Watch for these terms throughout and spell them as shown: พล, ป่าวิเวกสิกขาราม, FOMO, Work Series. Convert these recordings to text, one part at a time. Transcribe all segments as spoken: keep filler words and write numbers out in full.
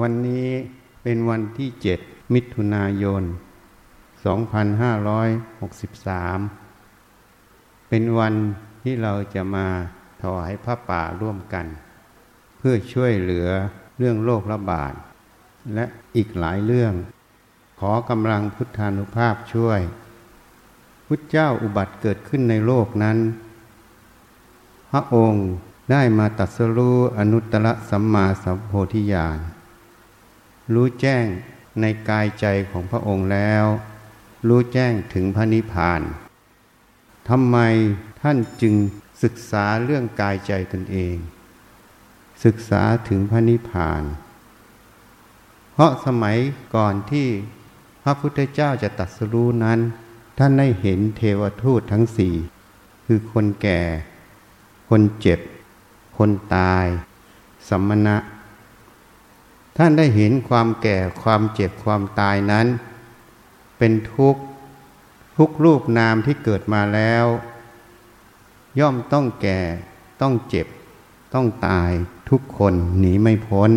วันนี้เป็นวันที่เจ็ดมิถุนายนสองพันห้าร้อยหกสิบสามเป็นวันที่เราจะมาถวายพระป่าร่วมกันเพื่อช่วยเหลือเรื่องโรคระบาดและอีกหลายเรื่องขอกำลังพุทธานุภาพช่วยพุทธเจ้าอุบัติเกิดขึ้นในโลกนั้นพระองค์ได้มาตรัสรู้อนุตตรสัมมาสัมโพธิญาณรู้แจ้งในกายใจของพระองค์แล้วรู้แจ้งถึงพระนิพพานทำไมท่านจึงศึกษาเรื่องกายใจตนเองศึกษาถึงพระนิพพานเพราะสมัยก่อนที่พระพุทธเจ้าจะตรัสรู้นั้นท่านได้เห็นเทวทูตทั้งสี่คือคนแก่คนเจ็บคนตายสัมมณะท่านได้เห็นความแก่ความเจ็บความตายนั้นเป็นทุกข์ทุกรูปนามที่เกิดมาแล้วย่อมต้องแก่ต้องเจ็บต้องตายทุกคนหนีไม่พ้น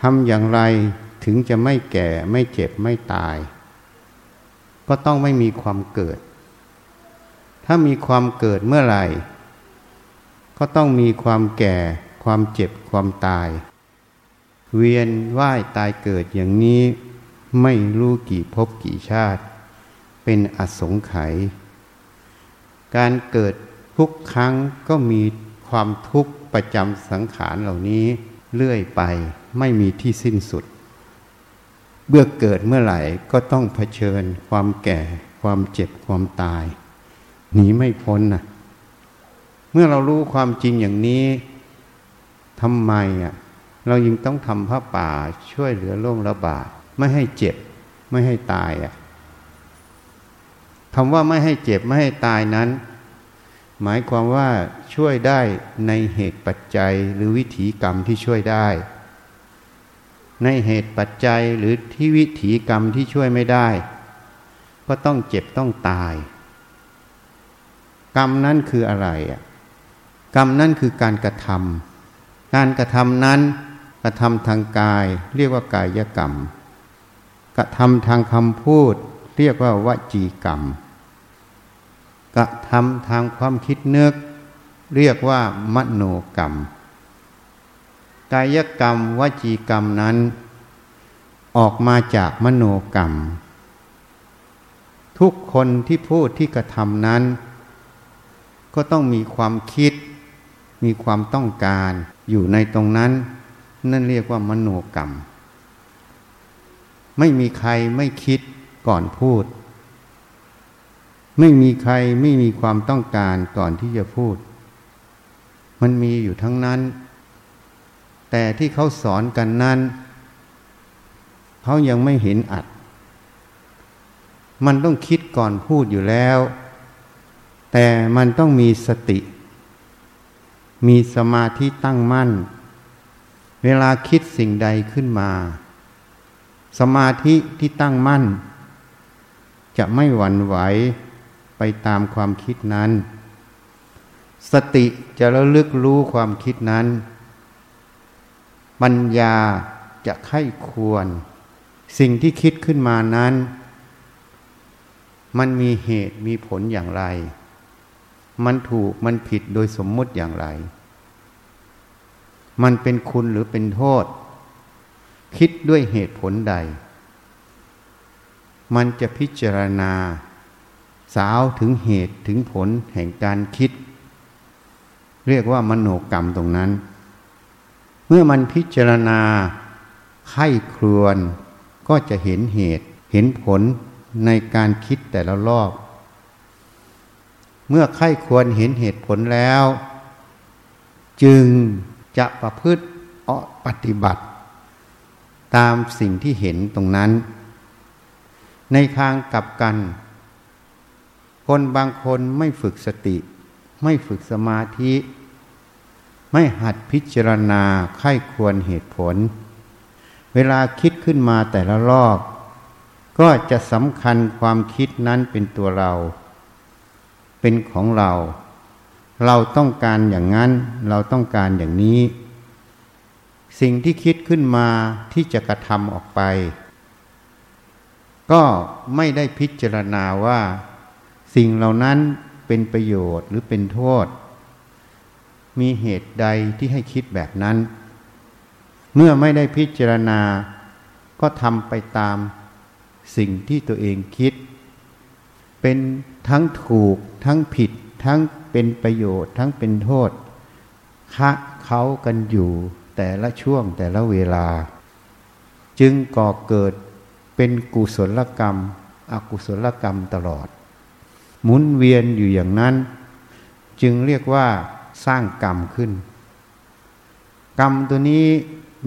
ทำอย่างไรถึงจะไม่แก่ไม่เจ็บไม่ตายก็ต้องไม่มีความเกิดถ้ามีความเกิดเมื่อไหร่ก็ต้องมีความแก่ความเจ็บความตายเวียนว่ายตายเกิดอย่างนี้ไม่รู้กี่ภพกี่ชาติเป็นอสงไขยการเกิดทุกครั้งก็มีความทุกข์ประจำสังขารเหล่านี้เรื่อยไปไม่มีที่สิ้นสุดเมื่อเกิดเมื่อไหร่ก็ต้องเผชิญความแก่ความเจ็บความตายหนีไม่พ้นนะเมื่อเรารู้ความจริงอย่างนี้ทำไมอ่ะเรายังต้องทำผ้าป่าช่วยเหลือโรคระบาดไม่ให้เจ็บไม่ให้ตายอ่ะคำว่าไม่ให้เจ็บไม่ให้ตายนั้นหมายความว่าช่วยได้ในเหตุปัจจัยหรือวิถีกรรมที่ช่วยได้ในเหตุปัจจัยหรือที่วิถีกรรมที่ช่วยไม่ได้ก็ต้องเจ็บต้องตายกรรมนั้นคืออะไรอ่ะกรรมนั้นคือการกระทำการกระทำนั้นกระทำทางกายเรียกว่ากายกรรมกระทำทางคำพูดเรียกว่าวจีกรรมกระทำทางความคิดนึกเรียกว่ามโนกรรมกายกรรมวจีกรรมนั้นออกมาจากมโนกรรมทุกคนที่พูดที่กระทำนั้นก็ต้องมีความคิดมีความต้องการอยู่ในตรงนั้นนั่นเรียกว่ามโนกรรมไม่มีใครไม่คิดก่อนพูดไม่มีใครไม่มีความต้องการก่อนที่จะพูดมันมีอยู่ทั้งนั้นแต่ที่เขาสอนกันนั้นเขายังไม่เห็นอัดมันต้องคิดก่อนพูดอยู่แล้วแต่มันต้องมีสติมีสมาธิตั้งมั่นเวลาคิดสิ่งใดขึ้นมาสมาธิที่ตั้งมั่นจะไม่หวั่นไหวไปตามความคิดนั้นสติจะระลึกรู้ความคิดนั้นปัญญาจะไข้ควรสิ่งที่คิดขึ้นมานั้นมันมีเหตุมีผลอย่างไรมันถูกมันผิดโดยสมมุติอย่างไรมันเป็นคุณหรือเป็นโทษคิดด้วยเหตุผลใดมันจะพิจารณาสาวถึงเหตุถึงผลแห่งการคิดเรียกว่ามโนกรรมตรงนั้นเมื่อมันพิจารณาไข้ครวญก็จะเห็นเหตุเห็นผลในการคิดแต่ละรอบเมื่อไข้ควรเห็นเหตุผลแล้วจึงจะประพฤติเอาปฏิบัติตามสิ่งที่เห็นตรงนั้นในทางกลับกันคนบางคนไม่ฝึกสติไม่ฝึกสมาธิไม่หัดพิจารณาไข้ควรเหตุผลเวลาคิดขึ้นมาแต่ละรอบก็จะสำคัญความคิดนั้นเป็นตัวเราเป็นของเราเราต้องการอย่างนั้นเราต้องการอย่างนี้ สิ่งที่คิดขึ้นมาที่จะกระทำออกไปก็ไม่ได้พิจารณาว่าสิ่งเหล่านั้นเป็นประโยชน์หรือเป็นโทษมีเหตุใดที่ให้คิดแบบนั้นเมื่อไม่ได้พิจารณาก็ทำไปตามสิ่งที่ตัวเองคิดเป็นทั้งถูกทั้งผิดทั้งเป็นประโยชน์ทั้งเป็นโทษคะเค้ากันอยู่แต่ละช่วงแต่ละเวลาจึงก่อเกิดเป็นกุศลกรรมอกุศลกรรมตลอดหมุนเวียนอยู่อย่างนั้นจึงเรียกว่าสร้างกรรมขึ้นกรรมตัวนี้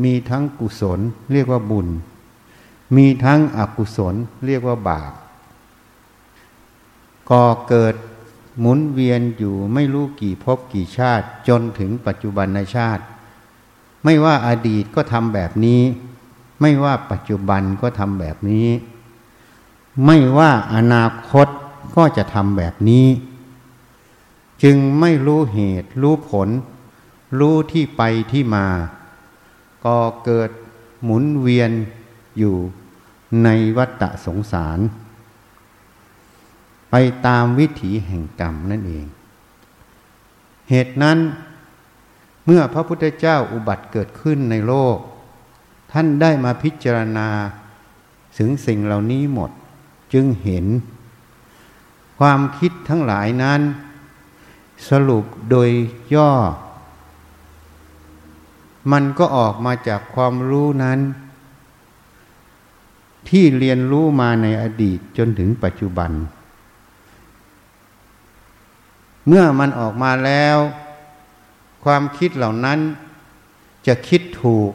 มีทั้งกุศลเรียกว่าบุญมีทั้งอกุศลเรียกว่าบาปก่อเกิดหมุนเวียนอยู่ไม่รู้กี่ภพกี่ชาติจนถึงปัจจุบันชาติไม่ว่าอดีตก็ทำแบบนี้ไม่ว่าปัจจุบันก็ทำแบบนี้ไม่ว่าอนาคตก็จะทำแบบนี้จึงไม่รู้เหตุรู้ผลรู้ที่ไปที่มาก่อเกิดหมุนเวียนอยู่ในวัฏสงสารไปตามวิถีแห่งกรรมนั่นเองเหตุนั้นเมื่อพระพุทธเจ้าอุบัติเกิดขึ้นในโลกท่านได้มาพิจารณาถึงสิ่งเหล่านี้หมดจึงเห็นความคิดทั้งหลายนั้นสรุปโดยย่อมันก็ออกมาจากความรู้นั้นที่เรียนรู้มาในอดีตจนถึงปัจจุบันเมื่อมันออกมาแล้วความคิดเหล่านั้นจะคิดถูก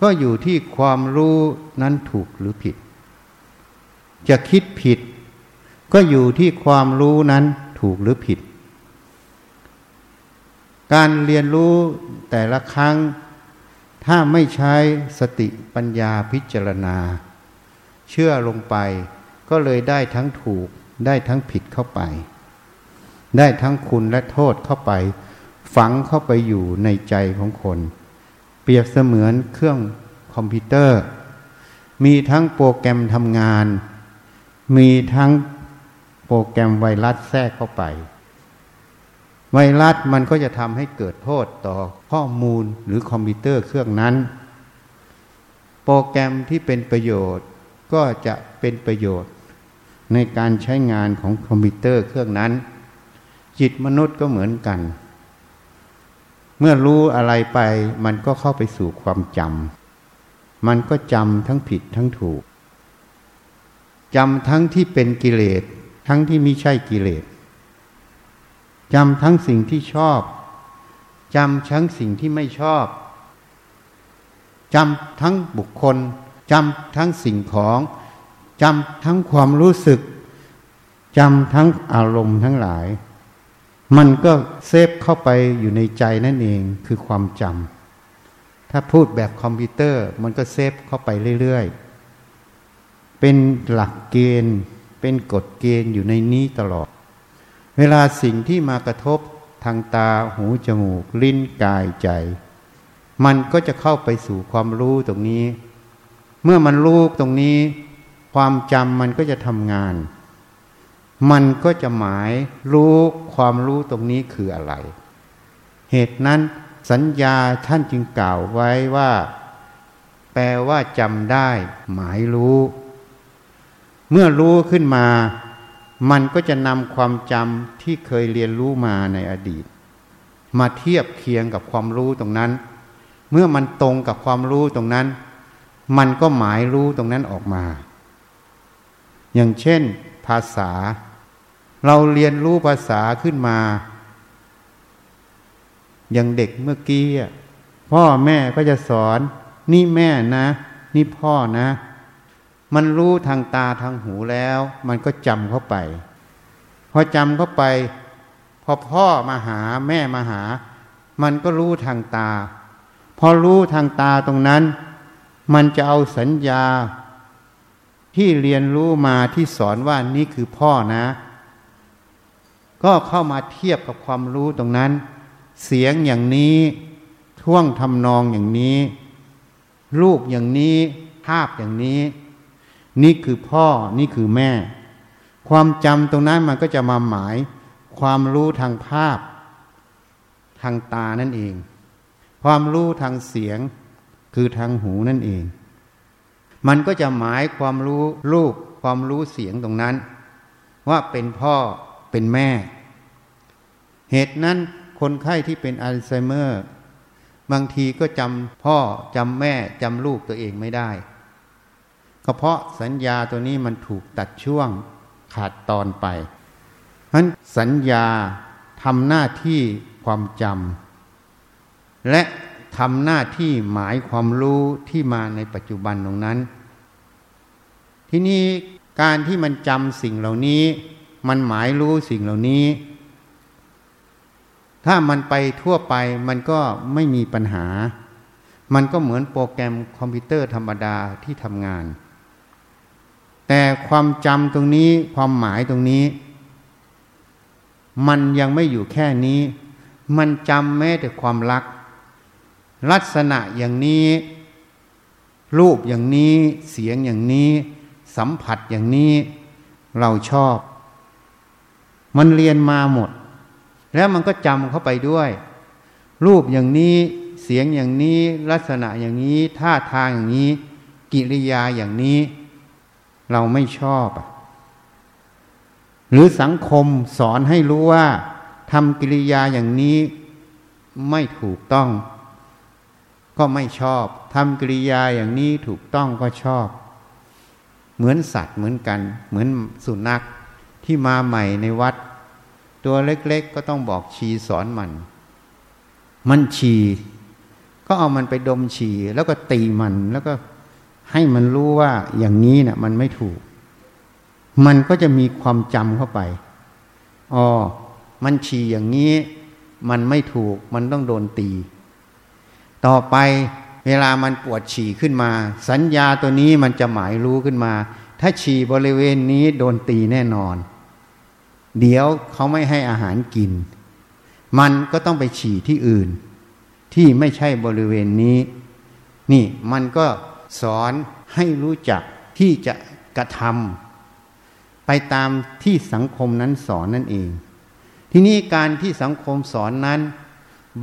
ก็อยู่ที่ความรู้นั้นถูกหรือผิดจะคิดผิดก็อยู่ที่ความรู้นั้นถูกหรือผิดการเรียนรู้แต่ละครั้งถ้าไม่ใช้สติปัญญาพิจารณาเชื่อลงไปก็เลยได้ทั้งถูกได้ทั้งผิดเข้าไปได้ทั้งคุณและโทษเข้าไปฝังเข้าไปอยู่ในใจของคนเปรียบเสมือนเครื่องคอมพิวเตอร์มีทั้งโปรแกรมทำงานมีทั้งโปรแกรมไวรัสแทรกเข้าไปไวรัสมันก็จะทำให้เกิดโทษต่อข้อมูลหรือคอมพิวเตอร์เครื่องนั้นโปรแกรมที่เป็นประโยชน์ก็จะเป็นประโยชน์ในการใช้งานของคอมพิวเตอร์เครื่องนั้นจิตมนุษย์ก็เหมือนกันเมื่อรู้อะไรไปมันก็เข้าไปสู่ความจำมันก็จำทั้งผิดทั้งถูกจำทั้งที่เป็นกิเลสทั้งที่ไม่ใช่กิเลสจำทั้งสิ่งที่ชอบจำทั้งสิ่งที่ไม่ชอบจำทั้งบุคคลจำทั้งสิ่งของจำทั้งความรู้สึกจำทั้งอารมณ์ทั้งหลายมันก็เซฟเข้าไปอยู่ในใจนั่นเองคือความจำถ้าพูดแบบคอมพิวเตอร์มันก็เซฟเข้าไปเรื่อยๆเป็นหลักเกณฑ์เป็นกฎเกณฑ์อยู่ในนี้ตลอดเวลาสิ่งที่มากระทบทางตาหูจมูกลิ้นกายใจมันก็จะเข้าไปสู่ความรู้ตรงนี้เมื่อมันรู้ตรงนี้ความจำมันก็จะทำงานมันก็จะหมายรู้ความรู้ตรงนี้คืออะไรเหตุนั้นสัญญาท่านจึงกล่าวไว้ว่าแปลว่าจำได้หมายรู้เมื่อรู้ขึ้นมามันก็จะนำความจำที่เคยเรียนรู้มาในอดีตมาเทียบเคียงกับความรู้ตรงนั้นเมื่อมันตรงกับความรู้ตรงนั้นมันก็หมายรู้ตรงนั้นออกมาอย่างเช่นภาษาเราเรียนรู้ภาษาขึ้นมาอย่างเด็กเมื่อกี้พ่อแม่ก็จะสอนนี่แม่นะนี่พ่อนะมันรู้ทางตาทางหูแล้วมันก็จำเข้าไปพอจำเข้าไปพอพ่อมาหาแม่มาหามันก็รู้ทางตาพอรู้ทางตาตรงนั้นมันจะเอาสัญญาที่เรียนรู้มาที่สอนว่านี่คือพ่อนะก็เข้ามาเทียบกับความรู้ตรงนั้นเสียงอย่างนี้ ท่วงทำนองอย่างนี้รูปอย่างนี้ภาพอย่างนี้นี่คือพ่อนี่คือแม่ความจำตรงนั้นมันก็จะมาหมายความรู้ทางภาพทางตานั่นเองความรู้ทางเสียงคือทางหูนั่นเองมันก็จะหมายความรู้รูปความรู้เสียงตรงนั้นว่าเป็นพ่อเป็นแม่เหตุนั้นคนไข้ที่เป็นอัลไซเมอร์บางทีก็จำพ่อจำแม่จำลูกตัวเองไม่ได้ก็เพราะสัญญาตัวนี้มันถูกตัดช่วงขาดตอนไปเพราะฉะนั้นสัญญาทำหน้าที่ความจำและทำหน้าที่หมายความรู้ที่มาในปัจจุบันตรงนั้นทีนี้การที่มันจำสิ่งเหล่านี้มันหมายรู้สิ่งเหล่านี้ถ้ามันไปทั่วไปมันก็ไม่มีปัญหามันก็เหมือนโปรแกรมคอมพิวเตอร์ธรรมดาที่ทำงานแต่ความจำตรงนี้ความหมายตรงนี้มันยังไม่อยู่แค่นี้มันจำแม้แต่ความรักลักษณะอย่างนี้รูปอย่างนี้เสียงอย่างนี้สัมผัสอย่างนี้เราชอบมันเรียนมาหมดแล้วมันก็จำเข้าไปด้วยรูปอย่างนี้เสียงอย่างนี้ลักษณะอย่างนี้ท่าทางอย่างนี้กิริยาอย่างนี้เราไม่ชอบหรือสังคมสอนให้รู้ว่าทำกิริยาอย่างนี้ไม่ถูกต้องก็ไม่ชอบทำกิริยาอย่างนี้ถูกต้องก็ชอบเหมือนสัตว์เหมือนกันเหมือนสุนัขที่มาใหม่ในวัดตัวเล็กๆก็ต้องบอกฉี่สอนมันมันฉี่ก็เอามันไปดมฉี่แล้วก็ตีมันแล้วก็ให้มันรู้ว่าอย่างนี้น่ะมันไม่ถูกมันก็จะมีความจำเข้าไปอ๋อมันฉี่อย่างนี้มันไม่ถูกมันต้องโดนตีต่อไปเวลามันปวดฉี่ขึ้นมาสัญญาตัวนี้มันจะหมายรู้ขึ้นมาถ้าฉี่บริเวณนี้โดนตีแน่นอนเดี๋ยวเขาไม่ให้อาหารกินมันก็ต้องไปฉี่ที่อื่นที่ไม่ใช่บริเวณนี้นี่มันก็สอนให้รู้จักที่จะกระทำไปตามที่สังคมนั้นสอนนั่นเองทีนี้การที่สังคมสอนนั้น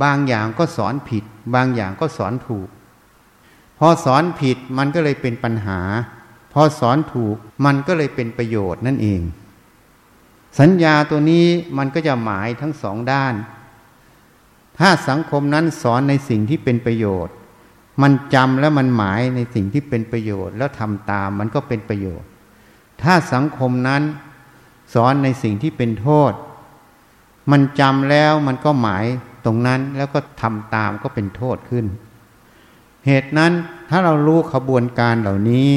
บางอย่างก็สอนผิดบางอย่างก็สอนถูกพอสอนผิดมันก็เลยเป็นปัญหาพอสอนถูกมันก็เลยเป็นประโยชน์นั่นเองสัญญาตัวนี้มันก็จะหมายทั้งสองด้านถ้าสังคมนั้นสอนในสิ่งที่เป็นประโยชน์มันจำแล้วมันหมายในสิ่งที่เป็นประโยชน์แล้วทำตามมันก็เป็นประโยชน์ถ้าสังคมนั้นสอนในสิ่งที่เป็นโทษมันจำแล้วมันก็หมายตรงนั้นแล้วก็ทำตามก็เป็นโทษขึ้นเหตุนั้นถ้าเรารู้ขบวนการเหล่านี้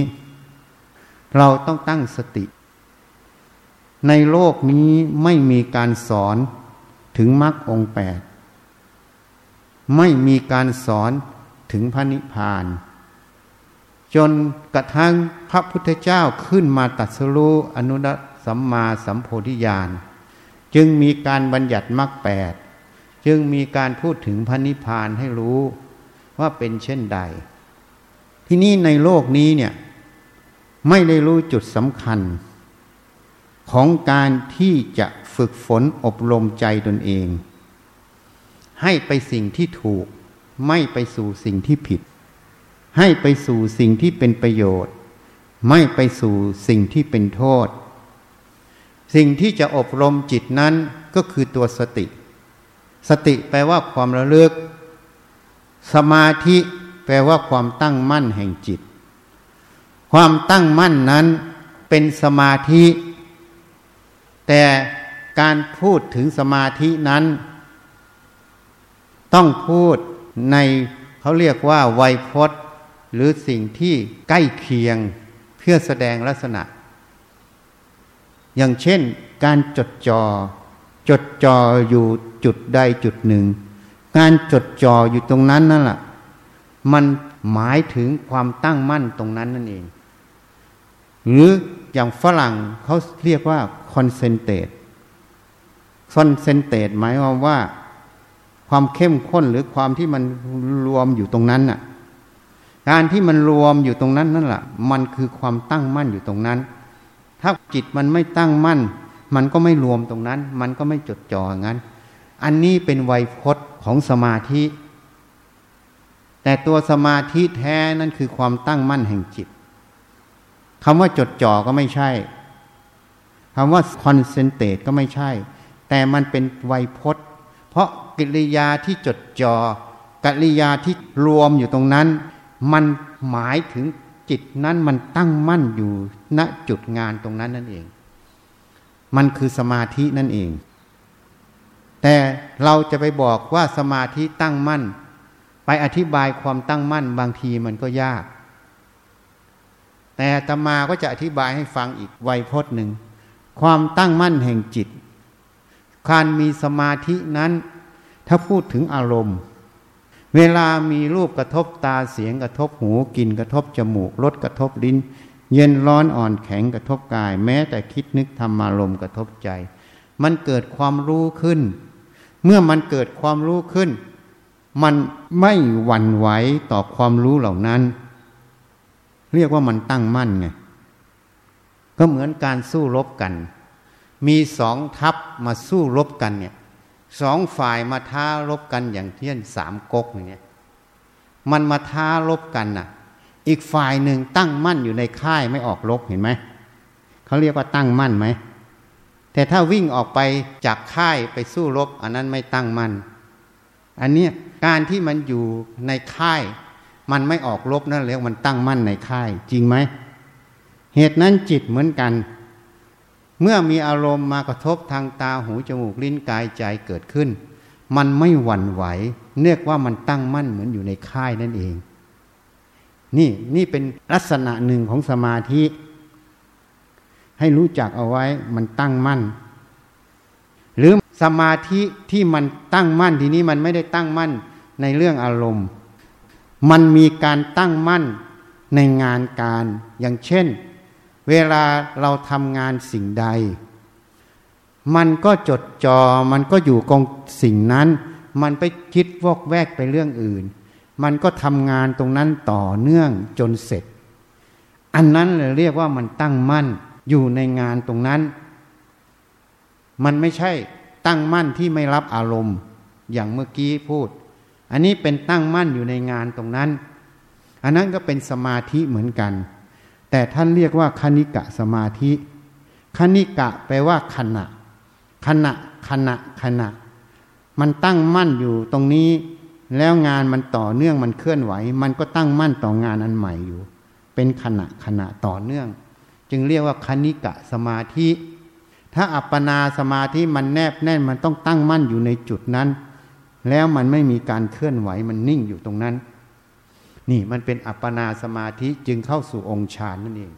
เราต้องตั้งสติในโลกนี้ไม่มีการสอนถึงมรรคองค์แปดไม่มีการสอนถึงพระนิพพานจนกระทั่งพระพุทธเจ้าขึ้นมาตรัสรู้อนุตตรสัมมาสัมโพธิญาณจึงมีการบัญญัติมรรคแปดจึงมีการพูดถึงพระนิพพานให้รู้ว่าเป็นเช่นใดที่นี่ในโลกนี้เนี่ยไม่ได้รู้จุดสำคัญของการที่จะฝึกฝนอบรมใจตนเองให้ไปสิ่งที่ถูกไม่ไปสู่สิ่งที่ผิดให้ไปสู่สิ่งที่เป็นประโยชน์ไม่ไปสู่สิ่งที่เป็นโทษสิ่งที่จะอบรมจิตนั้นก็คือตัวสติสติแปลว่าความระลึกสมาธิแปลว่าความตั้งมั่นแห่งจิตความตั้งมั่นนั้นเป็นสมาธิแต่การพูดถึงสมาธินั้นต้องพูดในเขาเรียกว่าไวยพจน์หรือสิ่งที่ใกล้เคียงเพื่อแสดงลักษณะอย่างเช่นการจดจ่อจดจ่ออยู่จุดใดจุดหนึ่งการจดจ่ออยู่ตรงนั้นนั่นแหละมันหมายถึงความตั้งมั่นตรงนั้นนั่นเองหรืออย่างฝรั่งเขาเรียกว่าคอนเซนเทรตคอนเซนเทรตหมายความว่า ความเข้มข้นหรือความที่มันรวมอยู่ตรงนั้นน่ะการที่มันรวมอยู่ตรงนั้นนั่นแหละมันคือความตั้งมั่นอยู่ตรงนั้นถ้าจิตมันไม่ตั้งมั่นมันก็ไม่รวมตรงนั้นมันก็ไม่จดจ่องั้นอันนี้เป็นไวยพจน์ของสมาธิแต่ตัวสมาธิแท้นั่นคือความตั้งมั่นแห่งจิตคำว่าจดจ่อก็ไม่ใช่คำว่าคอนเซนเทรตก็ไม่ใช่แต่มันเป็นไวยพจน์เพราะกิริยาที่จดจ่อกิริยาที่รวมอยู่ตรงนั้นมันหมายถึงจิตนั้นมันตั้งมั่นอยู่ณจุดงานตรงนั้นนั่นเองมันคือสมาธินั่นเองแต่เราจะไปบอกว่าสมาธิตั้งมั่นไปอธิบายความตั้งมั่นบางทีมันก็ยากแต่อาตมาก็จะอธิบายให้ฟังอีกไวยพจน์หนึ่งความตั้งมั่นแห่งจิตการมีสมาธินั้นถ้าพูดถึงอารมณ์เวลามีรูปกระทบตาเสียงกระทบหูกลิ่นกระทบจมูกรสกระทบลิ้นเย็นร้อนอ่อนแข็งกระทบกายแม้แต่คิดนึกธรรมารมณ์กระทบใจมันเกิดความรู้ขึ้นเมื่อมันเกิดความรู้ขึ้นมันไม่หวั่นไหวต่อความรู้เหล่านั้นเรียกว่ามันตั้งมั่นไงก็เหมือนการสู้รบกันมีสองทัพมาสู้รบกันเนี่ยสองฝ่ายมาท้ารบกันอย่างเที่ยนสามก๊กอย่างเงี้ยมันมาท้ารบกันน่ะอีกฝ่ายหนึ่งตั้งมั่นอยู่ในค่ายไม่ออกรบเห็นไหมเขาเรียกว่าตั้งมั่นไหมแต่ถ้าวิ่งออกไปจากค่ายไปสู้รบอันนั้นไม่ตั้งมั่นอันเนี้ยการที่มันอยู่ในค่ายมันไม่ออกรบนั่นเรียกมันตั้งมั่นในค่ายจริงไหมเหตุนั้นจิตเหมือนกันเมื่อมีอารมณ์มากระทบทางตาหูจมูกลิ้นกายใจเกิดขึ้นมันไม่หวั่นไหวเรียกว่ามันตั้งมั่นเหมือนอยู่ในค่ายนั่นเองนี่นี่เป็นลักษณะหนึ่งของสมาธิให้รู้จักเอาไว้มันตั้งมั่นหรือสมาธิที่มันตั้งมั่นทีนี้มันไม่ได้ตั้งมั่นในเรื่องอารมณ์มันมีการตั้งมั่นในงานการอย่างเช่นเวลาเราทำงานสิ่งใดมันก็จดจ่อมันก็อยู่กับสิ่งนั้นมันไปคิดวอกแวกไปเรื่องอื่นมันก็ทำงานตรงนั้นต่อเนื่องจนเสร็จอันนั้นเลยเรียกว่ามันตั้งมั่นอยู่ในงานตรงนั้นมันไม่ใช่ตั้งมั่นที่ไม่รับอารมณ์อย่างเมื่อกี้พูดอันนี้เป็นตั้งมั่นอยู่ในงานตรงนั้นอันนั้นก็เป็นสมาธิเหมือนกันแต่ท่านเรียกว่าคณิกะสมาธิคณิกะแปลว่าขณะขณะขณะขณะมันตั้งมั่นอยู่ตรงนี้แล้วงานมันต่อเนื่องมันเคลื่อนไหวมันก็ตั้งมั่นต่องานอันใหม่อยู่เป็นขณะขณะต่อเนื่องจึงเรียกว่าคณิกะสมาธิถ้าอัปปนาสมาธิมันแนบแน่นมันต้องตั้งมั่นอยู่ในจุดนั้นแล้วมันไม่มีการเคลื่อนไหวมันนิ่งอยู่ตรงนั้นนี่มันเป็นอัปปนาสมาธิจึงเข้าสู่องค์ฌานนั่นเอง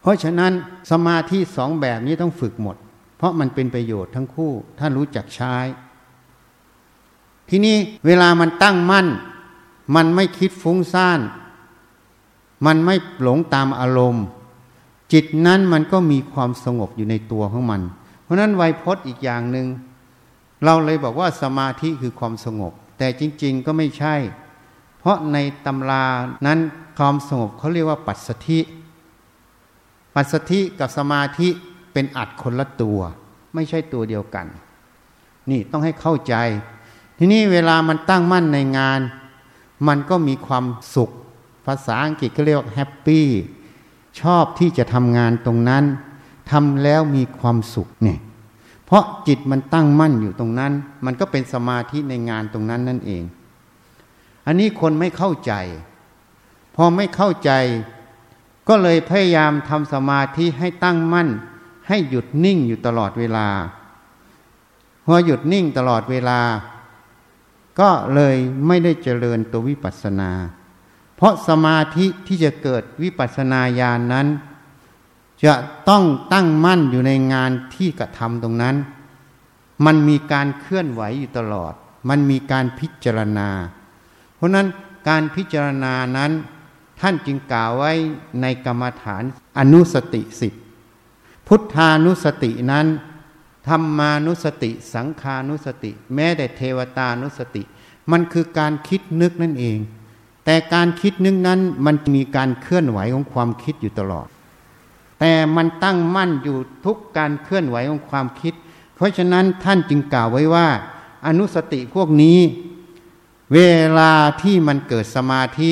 เพราะฉะนั้นสมาธิสองแบบนี้ต้องฝึกหมดเพราะมันเป็นประโยชน์ทั้งคู่ถ้ารู้จักใช้ทีนี้เวลามันตั้งมั่นมันไม่คิดฟุ้งซ่านมันไม่หลงตามอารมณ์จิตนั้นมันก็มีความสงบอยู่ในตัวของมันเพราะนั้นไวยพจน์อีกอย่างหนึ่งเราเลยบอกว่าสมาธิคือความสงบแต่จริงๆก็ไม่ใช่เพราะในตำรานั้นความสงบเขาเรียกว่าปัสสัทธิปัสสัทธิกับสมาธิเป็นอัตคนละตัวไม่ใช่ตัวเดียวกันนี่ต้องให้เข้าใจทีนี้เวลามันตั้งมั่นในงานมันก็มีความสุขภาษาอังกฤษเขาเรียกแฮปปี้ชอบที่จะทำงานตรงนั้นทำแล้วมีความสุขเนี่ยเพราะจิตมันตั้งมั่นอยู่ตรงนั้นมันก็เป็นสมาธิในงานตรงนั้นนั่นเองอันนี้คนไม่เข้าใจพอไม่เข้าใจก็เลยพยายามทำสมาธิให้ตั้งมั่นให้หยุดนิ่งอยู่ตลอดเวลาพอหยุดนิ่งตลอดเวลาก็เลยไม่ได้เจริญตัววิปัสสนาเพราะสมาธิที่จะเกิดวิปัสสนาญาณ น, นั้นจะต้องตั้งมั่นอยู่ในงานที่กระทำตรงนั้นมันมีการเคลื่อนไหวอยู่ตลอดมันมีการพิจารณาเพราะนั้นการพิจารณานั้นท่านจึงกล่าวไว้ในกรรมฐานอนุสติสิบพุทธานุสตินั้น ธรรมานุสติสังขานุสติแม้แต่เทวตานุสติมันคือการคิดนึกนั่นเองแต่การคิดนึกนั้นมันมีการเคลื่อนไหวของความคิดอยู่ตลอดแต่มันตั้งมั่นอยู่ทุกการเคลื่อนไหวของความคิดเพราะฉะนั้นท่านจึงกล่าวไว้ว่าอนุสติพวกนี้เวลาที่มันเกิดสมาธิ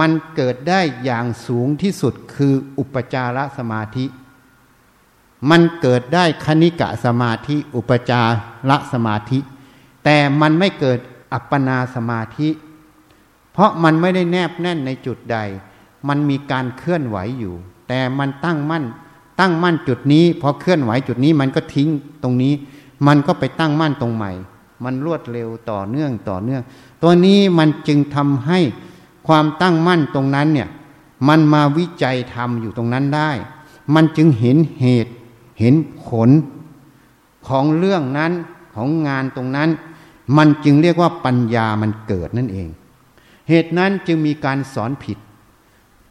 มันเกิดได้อย่างสูงที่สุดคืออุปจารสมาธิมันเกิดได้คณิกะสมาธิอุปจารสมาธิแต่มันไม่เกิดอัปปนาสมาธิเพราะมันไม่ได้แนบแน่นในจุดใดมันมีการเคลื่อนไหวอยู่แต่มันตั้งมั่นตั้งมั่นจุดนี้พอเคลื่อนไหวจุดนี้มันก็ทิ้งตรงนี้มันก็ไปตั้งมั่นตรงใหม่มันรวดเร็วต่อเนื่องต่อเนื่องตัวนี้มันจึงทำให้ความตั้งมั่นตรงนั้นเนี่ยมันมาวิจัยธรรมอยู่ตรงนั้นได้มันจึงเห็นเหตุเห็นผลของเรื่องนั้นของงานตรงนั้นมันจึงเรียกว่าปัญญามันเกิดนั่นเองเหตุนั้นจึงมีการสอนผิด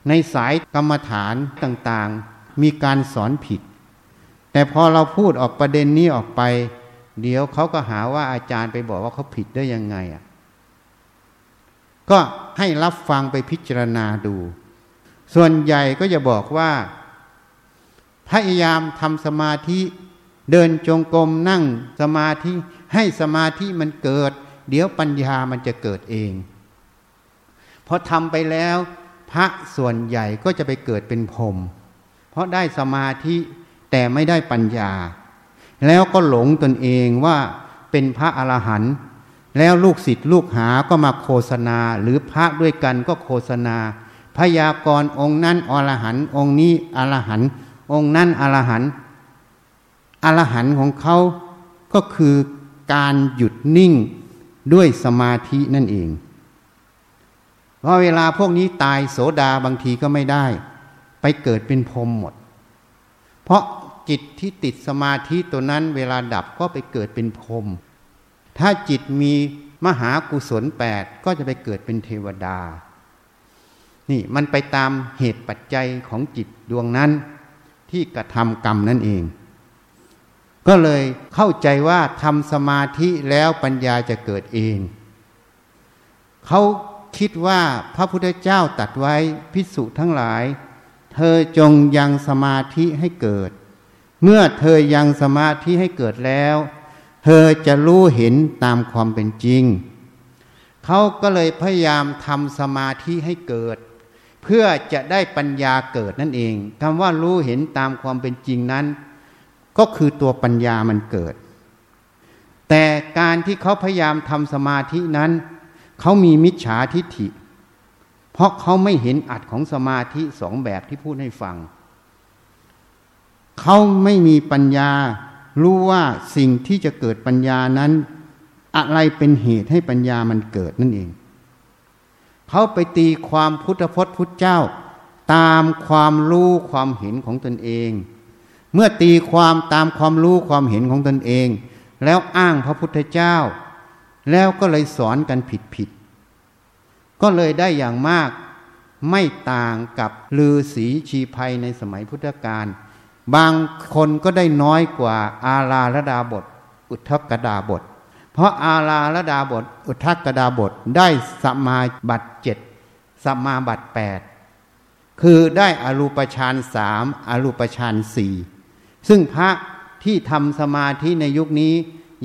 ในสายกรรมฐานต่างๆมีการสอนผิดแต่พอเราพูดออกประเด็นนี้ออกไปเดี๋ยวเขาก็หาว่าอาจารย์ไปบอกว่าเขาผิดได้ยังไงอ่ะก็ให้รับฟังไปพิจารณาดูส่วนใหญ่ก็จะบอกว่าพยายามทำสมาธิเดินจงกรมนั่งสมาธิให้สมาธิมันเกิดเดี๋ยวปัญญามันจะเกิดเองพอทำไปแล้วพระส่วนใหญ่ก็จะไปเกิดเป็นพรหมเพราะได้สมาธิแต่ไม่ได้ปัญญาแล้วก็หลงตนเองว่าเป็นพระอรหันต์แล้วลูกศิษย์ลูกหาก็มาโฆษณาหรือพระด้วยกันก็โฆษณาพยากรณ์องค์นั้นอรหันต์องค์นี้อรหันต์องค์นั้นอรหันต์อรหันต์ของเขาก็คือการหยุดนิ่งด้วยสมาธินั่นเองเพราะเวลาพวกนี้ตายโสดาบางทีก็ไม่ได้ไปเกิดเป็นพรหมหมดเพราะจิตที่ติดสมาธิตัวนั้นเวลาดับก็ไปเกิดเป็นพรหมถ้าจิตมีมหากุศลแปดก็จะไปเกิดเป็นเทวดานี่มันไปตามเหตุปัจจัยของจิตดวงนั้นที่กระทำกรรมนั่นเองก็เลยเข้าใจว่าทำสมาธิแล้วปัญญาจะเกิดเองเขาคิดว่าพระพุทธเจ้าตรัสไว้ภิกษุทั้งหลายเธอจงยังสมาธิให้เกิดเมื่อเธอยังสมาธิให้เกิดแล้วเธอจะรู้เห็นตามความเป็นจริงเขาก็เลยพยายามทำสมาธิให้เกิดเพื่อจะได้ปัญญาเกิดนั่นเองคำว่ารู้เห็นตามความเป็นจริงนั้นก็คือตัวปัญญามันเกิดแต่การที่เขาพยายามทำสมาธินั้นเขามีมิจฉาทิฏฐิเพราะเขาไม่เห็นอัตของสมาธิสองแบบที่พูดให้ฟังเขาไม่มีปัญญารู้ว่าสิ่งที่จะเกิดปัญญานั้นอะไรเป็นเหตุให้ปัญญามันเกิดนั่นเองเขาไปตีความพุทธพจน์พุทธเจ้าตามความรู้ความเห็นของตนเองเมื่อตีความตามความรู้ความเห็นของตนเองแล้วอ้างพระพุทธเจ้าแล้วก็เลยสอนกันผิดๆก็เลยได้อย่างมากไม่ต่างกับฤาษีชีไพในสมัยพุทธกาลบางคนก็ได้น้อยกว่าอาราระดาบทอุทกดาบทเพราะอาราระดาบทอุทกดาบทได้สมาบัติเจ็ดสมาบัติแปดคือได้อรูปฌานสามอรูปฌานสี่ซึ่งพระที่ทำสมาธิในยุคนี้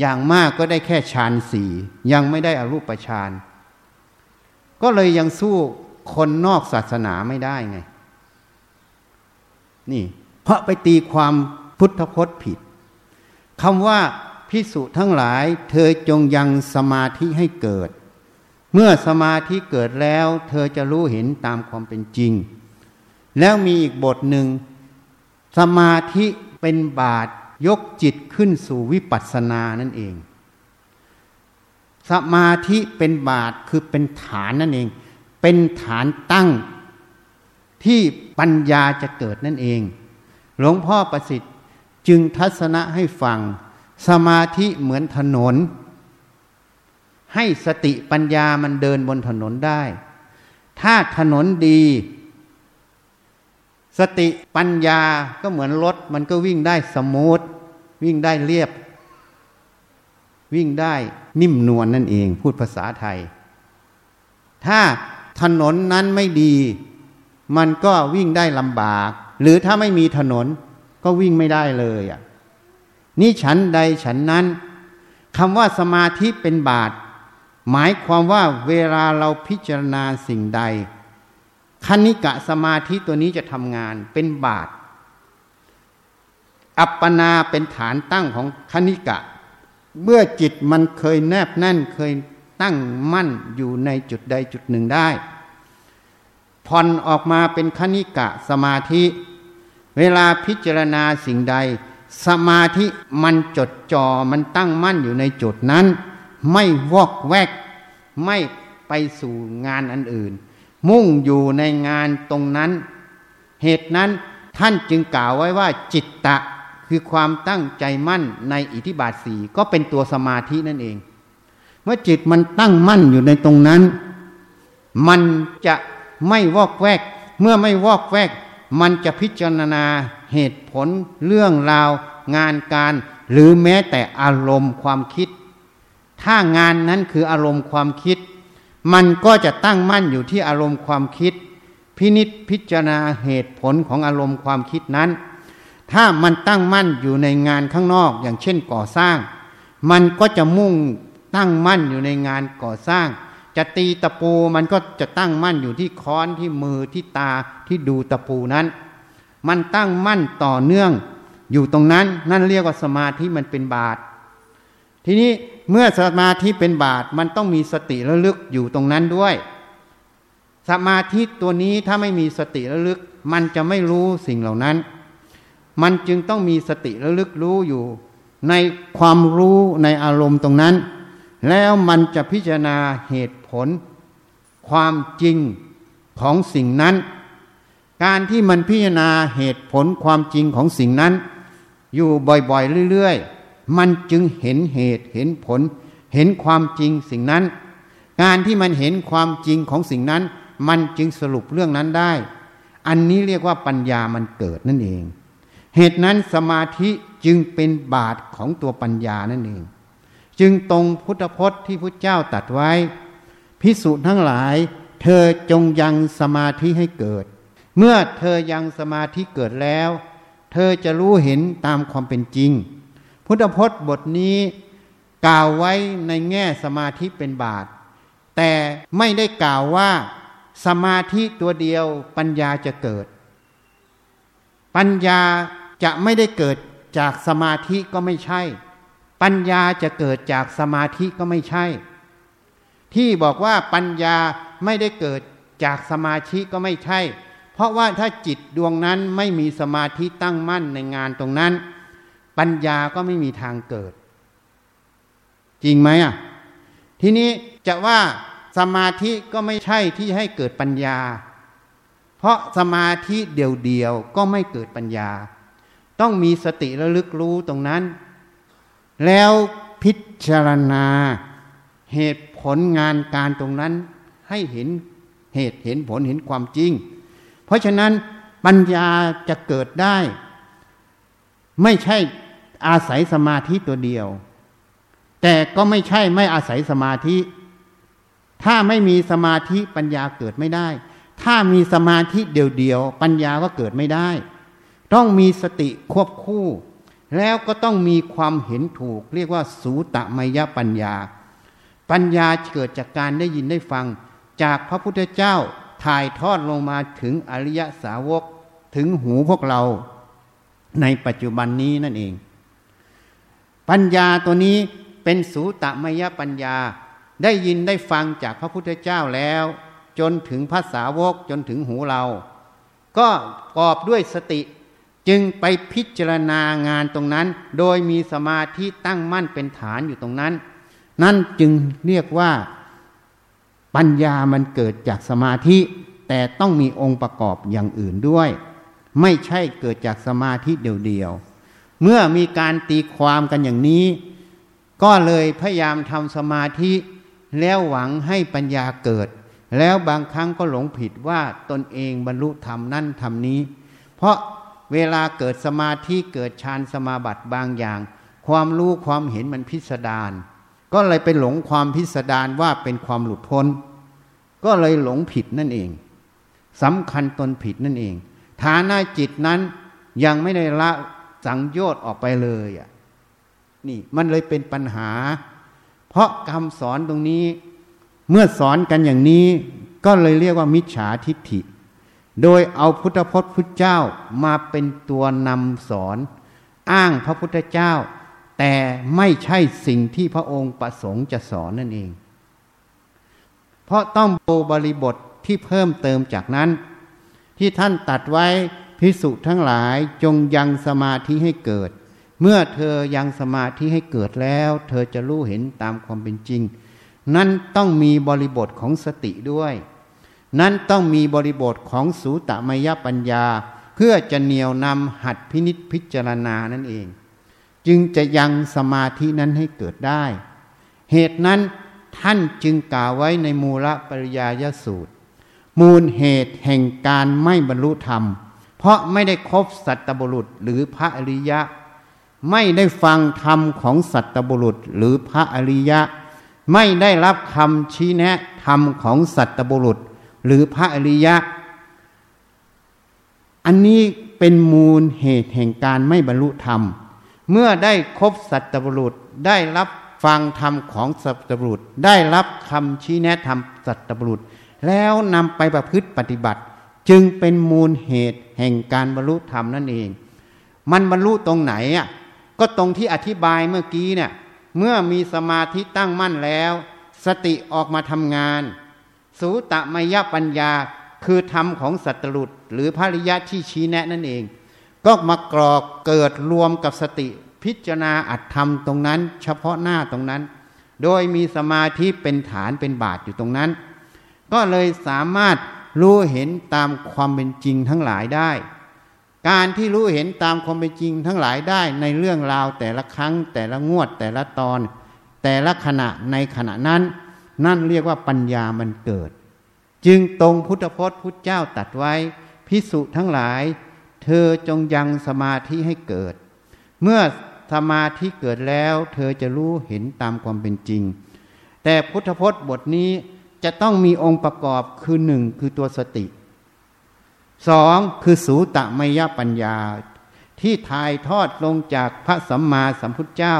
อย่างมากก็ได้แค่ฌานสี่ยังไม่ได้อรูปฌานก็เลยยังสู้คนนอกศาสนาไม่ได้ไงนี่เพราะไปตีความพุทธพจน์ผิดคำว่าภิกษุทั้งหลายเธอจงยังสมาธิให้เกิดเมื่อสมาธิเกิดแล้วเธอจะรู้เห็นตามความเป็นจริงแล้วมีอีกบทหนึ่งสมาธิเป็นบาตรยกจิตขึ้นสู่วิปัสสนานั่นเองสมาธิเป็นบาตรคือเป็นฐานนั่นเองเป็นฐานตั้งที่ปัญญาจะเกิดนั่นเองหลวงพ่อประสิทธิ์จึงทัศนะให้ฟังสมาธิเหมือนถนนให้สติปัญญามันเดินบนถนนได้ถ้าถนนดีสติปัญญาก็เหมือนรถมันก็วิ่งได้สมูท วิ่งได้เรียบวิ่งได้นิ่มนวล นั่นเองพูดภาษาไทยถ้าถนนนั้นไม่ดีมันก็วิ่งได้ลำบากหรือถ้าไม่มีถนนก็วิ่งไม่ได้เลยอ่ะนี่ฉันใดฉันนั้นคำว่าสมาธิเป็นบาทหมายความว่าเวลาเราพิจารณาสิ่งใดคณิกะสมาธิตัวนี้จะทำงานเป็นบาทอัปปนาเป็นฐานตั้งของคณิกะเมื่อจิตมันเคยแนบแน่นเคยตั้งมั่นอยู่ในจุดใดจุดหนึ่งได้ผ่อนออกมาเป็นคณิกะสมาธิเวลาพิจารณาสิ่งใดสมาธิมันจดจ่อมันตั้งมั่นอยู่ในจุดนั้นไม่วอกแวกไม่ไปสู่งานอันอื่นมุ่งอยู่ในงานตรงนั้นเหตุนั้นท่านจึงกล่าวไว้ว่าจิตตะคือความตั้งใจมั่นในอิทธิบาทสี่ก็เป็นตัวสมาธินั่นเองเมื่อจิตมันตั้งมั่นอยู่ในตรงนั้นมันจะไม่วอกแวกเมื่อไม่วอกแวกมันจะพิจารณาเหตุผลเรื่องราวงานการหรือแม้แต่อารมณ์ความคิดถ้างานนั้นคืออารมณ์ความคิดมันก็จะตั้งมั่นอยู่ที่อารมณ์ความคิดพินิจพิจารณาเหตุผลของอารมณ์ความคิดนั้นถ้ามันตั้งมั่นอยู่ในงานข้างนอกอย่างเช่นก่อสร้างมันก็จะมุ่งตั้งมั่นอยู่ในงานก่อสร้างจะตีตะปูมันก็จะตั้งมั่นอยู่ที่ค้อนที่มือที่ตาที่ดูตะปูนั้นมันตั้งมั่นต่อเนื่องอยู่ตรงนั้นนั่นเรียกว่าสมาธิมันเป็นบาททีนี้เมื่อสมาธิเป็นบาทมันต้องมีสติระลึกอยู่ตรงนั้นด้วยสมาธิตัวนี้ถ้าไม่มีสติระลึกมันจะไม่รู้สิ่งเหล่านั้นมันจึงต้องมีสติระลึกรู้อยู่ในความรู้ในอารมณ์ตรงนั้นแล้วมันจะพิจารณาเหตุผลความจริงของสิ่งนั้นการที่มันพิจารณาเหตุผลความจริงของสิ่งนั้นอยู่บ่อยๆเรื่อยๆมันจึงเห็นเหตุเห็นผลเห็นความจริงสิ่งนั้นการที่มันเห็นความจริงของสิ่งนั้นมันจึงสรุปเรื่องนั้นได้อันนี้เรียกว่าปัญญามันเกิดนั่นเองเหตุนั้นสมาธิจึงเป็นบาทของตัวปัญญานั่นเองจึงตรงพุทธพจน์ที่พุทธเจ้าตรัสไว้ภิกษุทั้งหลายเธอจงยังสมาธิให้เกิดเมื่อเธอยังสมาธิเกิดแล้วเธอจะรู้เห็นตามความเป็นจริงพุทธพจน์บทนี้กล่าวไว้ในแง่สมาธิเป็นบาทแต่ไม่ได้กล่าวว่าสมาธิตัวเดียวปัญญาจะเกิดปัญญาจะไม่ได้เกิดจากสมาธิก็ไม่ใช่ปัญญาจะเกิดจากสมาธิก็ไม่ใช่ที่บอกว่าปัญญาไม่ได้เกิดจากสมาธิก็ไม่ใช่เพราะว่าถ้าจิตดวงนั้นไม่มีสมาธิตั้งมั่นในงานตรงนั้นปัญญาก็ไม่มีทางเกิดจริงไหมอ่ะทีนี้จะว่าสมาธิก็ไม่ใช่ที่ให้เกิดปัญญาเพราะสมาธิเดี่ยวๆก็ไม่เกิดปัญญาต้องมีสติระลึกรู้ตรงนั้นแล้วพิจารณาเหตุผลงานการตรงนั้นให้เห็นเหตุเห็นผลเห็นความจริงเพราะฉะนั้นปัญญาจะเกิดได้ไม่ใช่อาศัยสมาธิตัวเดียวแต่ก็ไม่ใช่ไม่อาศัยสมาธิถ้าไม่มีสมาธิปัญญาเกิดไม่ได้ถ้ามีสมาธิเดี่ยวๆปัญญาก็เกิดไม่ได้ต้องมีสติควบคู่แล้วก็ต้องมีความเห็นถูกเรียกว่าสูตะมัยปัญญาปัญญาเกิดจากการได้ยินได้ฟังจากพระพุทธเจ้าถ่ายทอดลงมาถึงอริยสาวกถึงหูพวกเราในปัจจุบันนี้นั่นเองปัญญาตัวนี้เป็นสูตะมัยปัญญาได้ยินได้ฟังจากพระพุทธเจ้าแล้วจนถึงพระสาวกจนถึงหูเราก็ประกอบด้วยสติจึงไปพิจารณางานตรงนั้นโดยมีสมาธิตั้งมั่นเป็นฐานอยู่ตรงนั้นนั่นจึงเรียกว่าปัญญามันเกิดจากสมาธิแต่ต้องมีองค์ประกอบอย่างอื่นด้วยไม่ใช่เกิดจากสมาธิเดียวๆเมื่อมีการตีความกันอย่างนี้ก็เลยพยายามทำสมาธิแล้วหวังให้ปัญญาเกิดแล้วบางครั้งก็หลงผิดว่าตนเองบรรลุธรรมนั่นธรรมนี้เพราะ เวลาเกิดสมาธิเกิดฌานสมาบัติบางอย่างความรู้ความเห็นมันพิสดารก็เลยไปหลงความพิสดารว่าเป็นความหลุดพ้นก็เลยหลงผิดนั่นเองสำคัญตนผิดนั่นเองฐานะจิตนั้นยังไม่ได้ละสังโยชน์ออกไปเลยอ่ะนี่มันเลยเป็นปัญหาเพราะคำสอนตรงนี้เมื่อสอนกันอย่างนี้ก็เลยเรียกว่ามิจฉาทิฏฐิโดยเอาพุทธพจน์พุทธเจ้ามาเป็นตัวนำสอนอ้างพระพุทธเจ้าแต่ไม่ใช่สิ่งที่พระองค์ประสงค์จะสอนนั่นเองเพราะต้องโบบริบทที่เพิ่มเติมจากนั้นที่ท่านตัดไว้ภิกษุทั้งหลายจงยังสมาธิให้เกิดเมื่อเธอยังสมาธิให้เกิดแล้วเธอจะรู้เห็นตามความเป็นจริงนั้นต้องมีบริบทของสติด้วยนั้นต้องมีบริบทของสูตมยปัญญาเพื่อจะเหนี่ยวนำหัดพินิจพิจารณานั่นเองจึงจะยังสมาธินั้นให้เกิดได้เหตุนั้นท่านจึงกล่าวไว้ในมูลปริยายสูตรมูลเหตุแห่งการไม่บรรลุธรรมเพราะไม่ได้คบสัตตบุรุษหรือพระอริยะไม่ได้ฟังธรรมของสัตตบุรุษหรือพระอริยะไม่ได้รับคำชี้แนะธรรมของสัตตบุรุษหรือพระอริยะอันนี้เป็นมูลเหตุแห่งการไม่บรรลุธรรมเมื่อได้คบสัตตบุรุษได้รับฟังธรรมของสัตตบุรุษได้รับคำชี้แนะธรรมสัตตบุรุษแล้วนำไปประพฤติปฏิบัติจึงเป็นมูลเหตุแห่งการบรรลุธรรมนั่นเองมันบรรลุตรงไหนอ่ะก็ตรงที่อธิบายเมื่อกี้เนี่ยเมื่อมีสมาธิตั้งมั่นแล้วสติออกมาทำงานสูตมยปัญญาคือธรรมของสัตตบุรุษหรือพระอริยะที่ชี้แนะนั่นเองก็มากรอกเกิดรวมกับสติพิจารณาอัตธรรมตรงนั้นเฉพาะหน้าตรงนั้นโดยมีสมาธิเป็นฐานเป็นบาทอยู่ตรงนั้นก็เลยสามารถรู้เห็นตามความเป็นจริงทั้งหลายได้การที่รู้เห็นตามความเป็นจริงทั้งหลายได้ในเรื่องราวแต่ละครั้งแต่ละงวดแต่ละตอนแต่ละขณะในขณะนั้นนั่นเรียกว่าปัญญามันเกิดจึงตรงพุทธพจน์พุทธเจ้าตรัสไว้ภิกษุทั้งหลายเธอจงยังสมาธิให้เกิดเมื่อสมาธิเกิดแล้วเธอจะรู้เห็นตามความเป็นจริงแต่พุทธพจน์บทนี้จะต้องมีองค์ประกอบคือหนึ่งคือตัวสติสองคือสูตมยปัญญาที่ถ่ายทอดลงจากพระสัมมาสัมพุทธเจ้า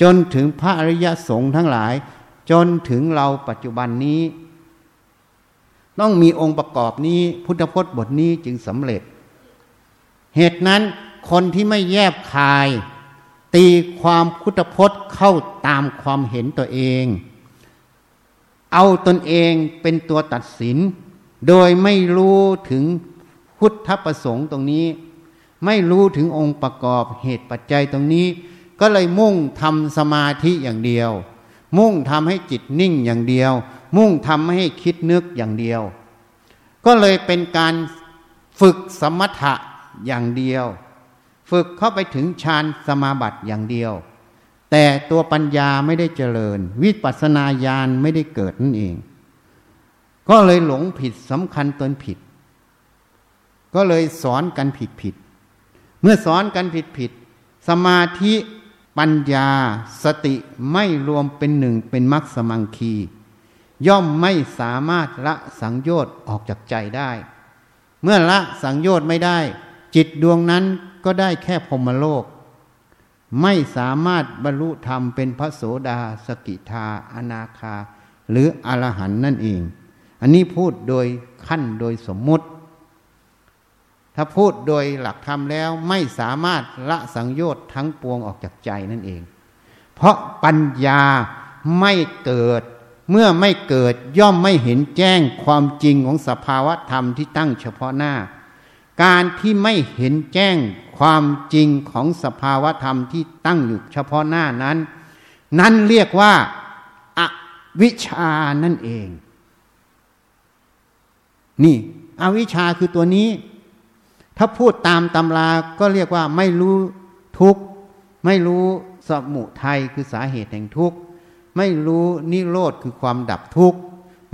จนถึงพระอริยสงฆ์ทั้งหลายจนถึงเราปัจจุบันนี้ต้องมีองค์ประกอบนี้พุทธพจน์บทนี้จึงสำเร็จเหตุนั้นคนที่ไม่แยบคายตีความพุทธพจน์เข้าตามความเห็นตัวเองเอาตนเองเป็นตัวตัดสินโดยไม่รู้ถึงพุทธประสงค์ตรงนี้ไม่รู้ถึงองค์ประกอบเหตุปัจจัยตรงนี้ก็เลยมุ่งทำสมาธิอย่างเดียวมุ่งทำให้จิตนิ่งอย่างเดียวมุ่งทำให้คิดนึกอย่างเดียวก็เลยเป็นการฝึกสมถะอย่างเดียวฝึกเข้าไปถึงฌานสมาบัติอย่างเดียวแต่ตัวปัญญาไม่ได้เจริญวิปัสสนาญาณไม่ได้เกิดนั่นเองก็เลยหลงผิดสำคัญตนผิดก็เลยสอนกันผิดผิดเมื่อสอนกันผิดผิดสมาธิปัญญาสติไม่รวมเป็นหนึ่งเป็นมรรคสมังคีย่อมไม่สามารถละสังโยชน์ออกจากใจได้เมื่อละสังโยชน์ไม่ได้จิตดวงนั้นก็ได้แค่พรหมโลกไม่สามารถบรรลุธรรมเป็นพระโสดาสกิทาอนาคาหรืออรหันต์นั่นเองอันนี้พูดโดยขั้นโดยสมมุติถ้าพูดโดยหลักธรรมแล้วไม่สามารถละสังโยชน์ทั้งปวงออกจากใจนั่นเองเพราะปัญญาไม่เกิดเมื่อไม่เกิดย่อมไม่เห็นแจ้งความจริงของสภาวะธรรมที่ตั้งเฉพาะหน้าการที่ไม่เห็นแจ้งความจริงของสภาวะธรรมที่ตั้งอยู่เฉพาะหน้านั้นนั้นเรียกว่าอวิชชานั่นเองนี่อวิชชาคือตัวนี้ถ้าพูดตามตำราก็เรียกว่าไม่รู้ทุกข์ไม่รู้สมุทัยคือสาเหตุแห่งทุกข์ไม่รู้นิโรธคือความดับทุกข์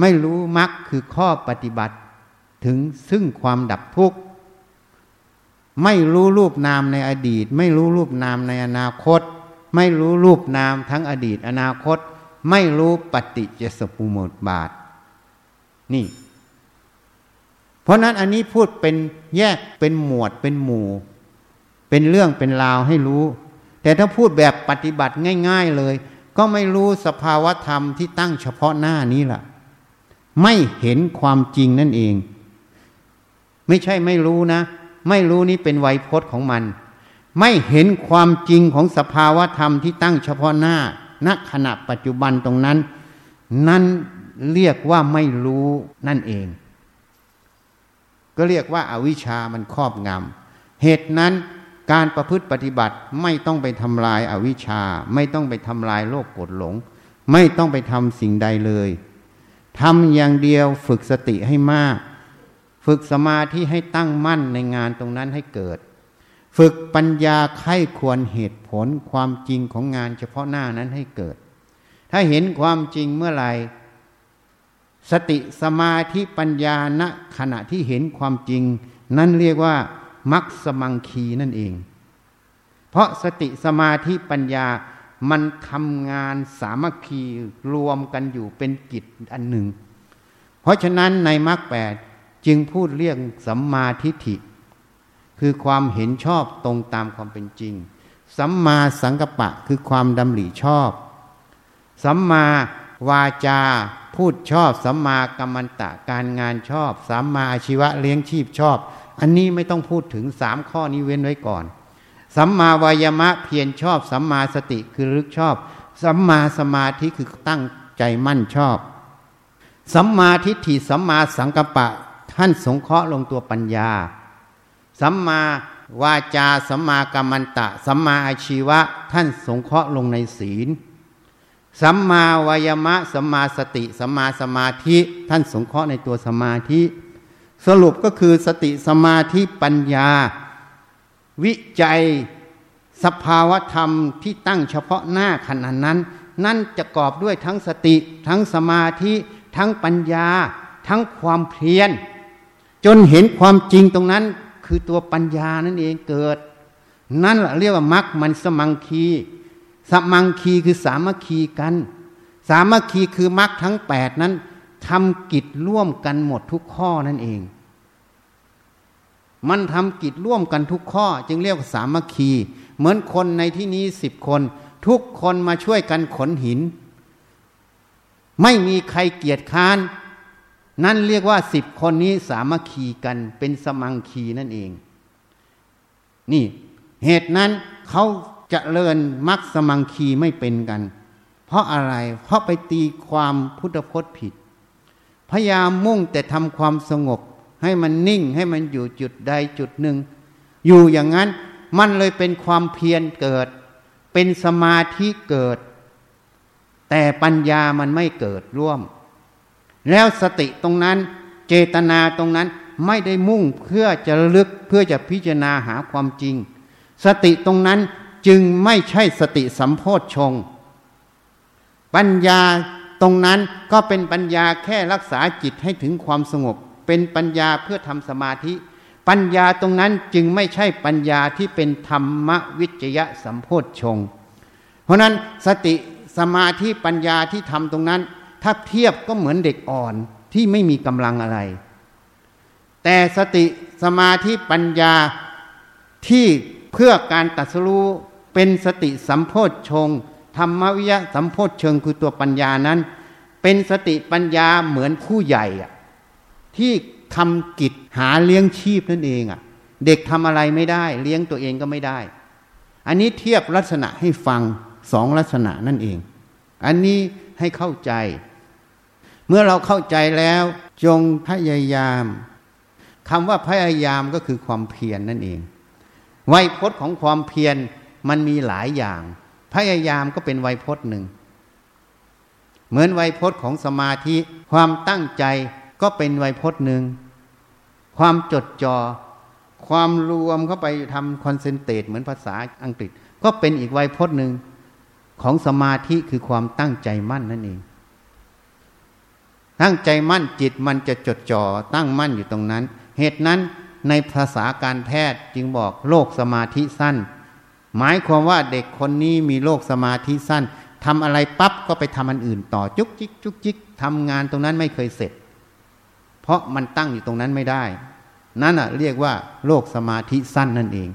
ไม่รู้มรรคคือข้อปฏิบัติถึงซึ่งความดับทุกข์ ไม่รู้รูปนามในอดีตไม่รู้รูปนามในอนาคตไม่รู้รูปนามทั้งอดีตอนาคตไม่รู้ปฏิจจสมุปบาทนี่เพราะนั้นอันนี้พูดเป็นแยกเป็นหมวดเป็นหมู่เป็นเรื่องเป็นราวให้รู้แต่ถ้าพูดแบบปฏิบัติง่ายๆเลยก็ไม่รู้สภาวะธรรมที่ตั้งเฉพาะหน้านี้ล่ะไม่เห็นความจริงนั่นเองไม่ใช่ไม่รู้นะไม่รู้นี่เป็นไวยพจน์ของมันไม่เห็นความจริงของสภาวะธรรมที่ตั้งเฉพาะหน้าณขณะปัจจุบันตรงนั้นนั่นเรียกว่าไม่รู้นั่นเองก็เรียกว่าอวิชชามันครอบงำเหตุนั้นการประพฤติปฏิบัติไม่ต้องไปทำลายอวิชชาไม่ต้องไปทำลายโลภโกรธหลงไม่ต้องไปทำสิ่งใดเลยทำอย่างเดียวฝึกสติให้มากฝึกสมาธิให้ตั้งมั่นในงานตรงนั้นให้เกิดฝึกปัญญาไข้ควรเหตุผลความจริงของงานเฉพาะหน้านั้นให้เกิดถ้าเห็นความจริงเมื่อไหร่สติสมาธิปัญญาณขณะที่เห็นความจริงนั่นเรียกว่ามัคสมังคีนั่นเองเพราะสติสมาธิปัญญามันทำงานสามัคคีรวมกันอยู่เป็นกิจอันหนึ่งเพราะฉะนั้นในมรรคแปดจึงพูดเรียกสัมมาทิฏฐิคือความเห็นชอบตรงตามความเป็นจริงสัมมาสังกัปปะคือความดำริชอบสัมมาวาจาพูดชอบสัมมากัมมันตะการงานชอบสัมมาอาชีวะเลี้ยงชีพชอบอันนี้ไม่ต้องพูดถึงสามข้อนี้เว้นไว้ก่อนสัมมาวายามะเพียรชอบสัมมาสติคือรึกชอบสัมมาสมาธิคือตั้งใจมั่นชอบสัมมาทิฏฐิสัมมาสังกัปปะท่านสงเคราะห์ลงตัวปัญญาสัมมาวาจาสัมมากัมมันตะสัมมาอาชีวะท่านสงเคราะห์ลงในศีลสัมมาวายามะสัมมาสติสัมมาสมาธิท่านสงเคราะห์ในตัวสมาธิสรุปก็คือสติสมาธิปัญญาวิจัยสภาวธรรมที่ตั้งเฉพาะหน้าขณะนั้นนั่นจะประกอบด้วยทั้งสติทั้งสมาธิทั้งปัญญาทั้งความเพียรจนเห็นความจริงตรงนั้นคือตัวปัญญานั่นเองเกิดนั่นเรียกว่ามรรคมันสมังคีสมังคีคือสามัคคีกันสามัคคีคือมรรคทั้งแปดนั้นทำกิจร่วมกันหมดทุกข้อนั่นเองมันทำกิจร่วมกันทุกข้อจึงเรียกว่าสามัคคีเหมือนคนในที่นี้สิบคนทุกคนมาช่วยกันขนหินไม่มีใครเกียจค้านนั่นเรียกว่าสิบคนนี้สามัคคีกันเป็นสมังคีนั่นเองนี่เหตุนั้นเขาจะเจริญมรรคสมังคีไม่เป็นกันเพราะอะไรเพราะไปตีความพุทธพจน์ผิดพยายามมุ่งแต่ทำความสงบให้มันนิ่งให้มันอยู่จุดใดจุดหนึ่งอยู่อย่างนั้นมันเลยเป็นความเพียรเกิดเป็นสมาธิเกิดแต่ปัญญามันไม่เกิดร่วมแล้วสติตรงนั้นเจตนาตรงนั้นไม่ได้มุ่งเพื่อจะระลึกเพื่อจะพิจารณาหาความจริงสติตรงนั้นจึงไม่ใช่สติสัมโพชฌงค์ปัญญาตรงนั้นก็เป็นปัญญาแค่รักษาจิตให้ถึงความสงบเป็นปัญญาเพื่อทำสมาธิปัญญาตรงนั้นจึงไม่ใช่ปัญญาที่เป็นธรรมวิจยสัมโพชฌงค์เพราะนั้นสติสมาธิปัญญาที่ทำตรงนั้นถ้าเทียบก็เหมือนเด็กอ่อนที่ไม่มีกำลังอะไรแต่สติสมาธิปัญญาที่เพื่อการตรัสรู้เป็นสติสัมโพชฌงค์ธรรมวิยะสัมโพชฌงค์คือตัวปัญญานั้นเป็นสติปัญญาเหมือนผู้ใหญ่ที่ทำกิจหาเลี้ยงชีพนั่นเองอ่ะเด็กทำอะไรไม่ได้เลี้ยงตัวเองก็ไม่ได้อันนี้เทียบลักษณะให้ฟังสองลักษณะนั่นเองอันนี้ให้เข้าใจเมื่อเราเข้าใจแล้วจงพยายามคำว่าพยายามก็คือความเพียร น, นั่นเองไวยพจน์ของความเพียรมันมีหลายอย่างพยายามก็เป็นไวยพจน์หนึ่งเหมือนไวยพจน์ของสมาธิความตั้งใจก็เป็นไวยพจน์หนึ่งความจดจอ่อความรวมเข้าไปทำคอนเซนเทรตเหมือนภาษาอังกฤษก็เป็นอีกไวยพจน์หนึ่งของสมาธิคือความตั้งใจมั่นนั่นเองตั้งใจมั่นจิตมันจะจดจ่อตั้งมั่นอยู่ตรงนั้นเหตุนั้น ในภาษาการแพทย์จึงบอกโรคสมาธิสั้นหมายความว่าเด็กคนนี้มีโรคสมาธิสั้นทำอะไรปั๊บก็ไปทำอันอื่นต่อจุกจิกจุกจิกทำงานตรงนั้นไม่เคยเสร็จเพราะมันตั้งอยู่ตรงนั้นไม่ได้นั่นน่ะเรียกว่าโรคสมาธิสั้นนั่นเอง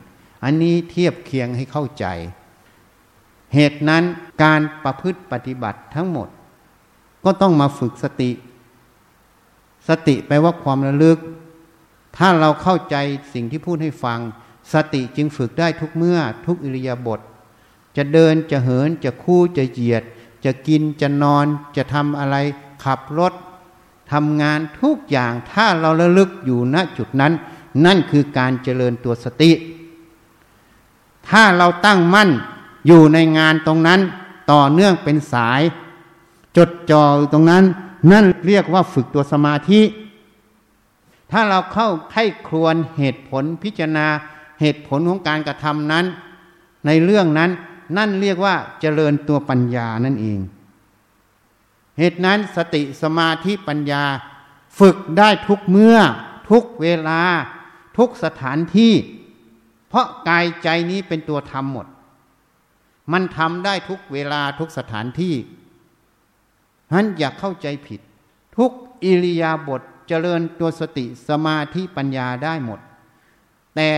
อันนี้เทียบเคียงให้เข้าใจเหตุนั้นการประพฤติปฏิบัติทั้งหมดก็ต้องมาฝึกสติสติแปลว่าความระลึกถ้าเราเข้าใจสิ่งที่พูดให้ฟังสติจึงฝึกได้ทุกเมื่อทุกอิริยาบถจะเดินจะเหินจะคู่จะเหยียดจะกินจะนอนจะทำอะไรขับรถทำงานทุกอย่างถ้าเราระลึกอยู่ณจุดนั้นนั่นคือการเจริญตัวสติถ้าเราตั้งมั่นอยู่ในงานตรงนั้นต่อเนื่องเป็นสายจดจ่อตรงนั้นนั่นเรียกว่าฝึกตัวสมาธิถ้าเราเข้าไข้ครวนเหตุผลพิจารณาเหตุผลของการกระทำนั้นในเรื่องนั้นนั่นเรียกว่าเจริญตัวปัญญานั่นเองเหตุนั้นสติสมาธิปัญญาฝึกได้ทุกเมื่อทุกเวลาทุกสถานที่เพราะกายใจนี้เป็นตัวทำหมดมันทำได้ทุกเวลาทุกสถานที่นั้นอย่าเข้าใจผิดทุกอิริยาบถเจริญตัวสติสมาธิปัญญาได้หมดแต่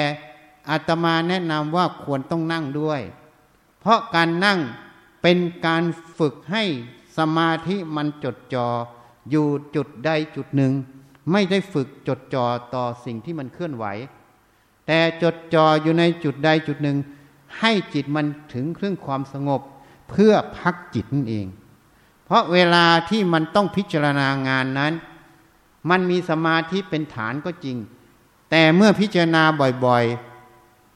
อาตมาแนะนำว่าควรต้องนั่งด้วยเพราะการนั่งเป็นการฝึกให้สมาธิมันจดจ่ออยู่จุดใดจุดหนึ่งไม่ได้ฝึกจดจ่อต่อสิ่งที่มันเคลื่อนไหวแต่จดจ่ออยู่ในจุดใดจุดหนึ่งให้จิตมันถึงเครื่องความสงบเพื่อพักจิตนั่นเองเพราะเวลาที่มันต้องพิจารณางานนั้นมันมีสมาธิเป็นฐานก็จริงแต่เมื่อพิจารณาบ่อย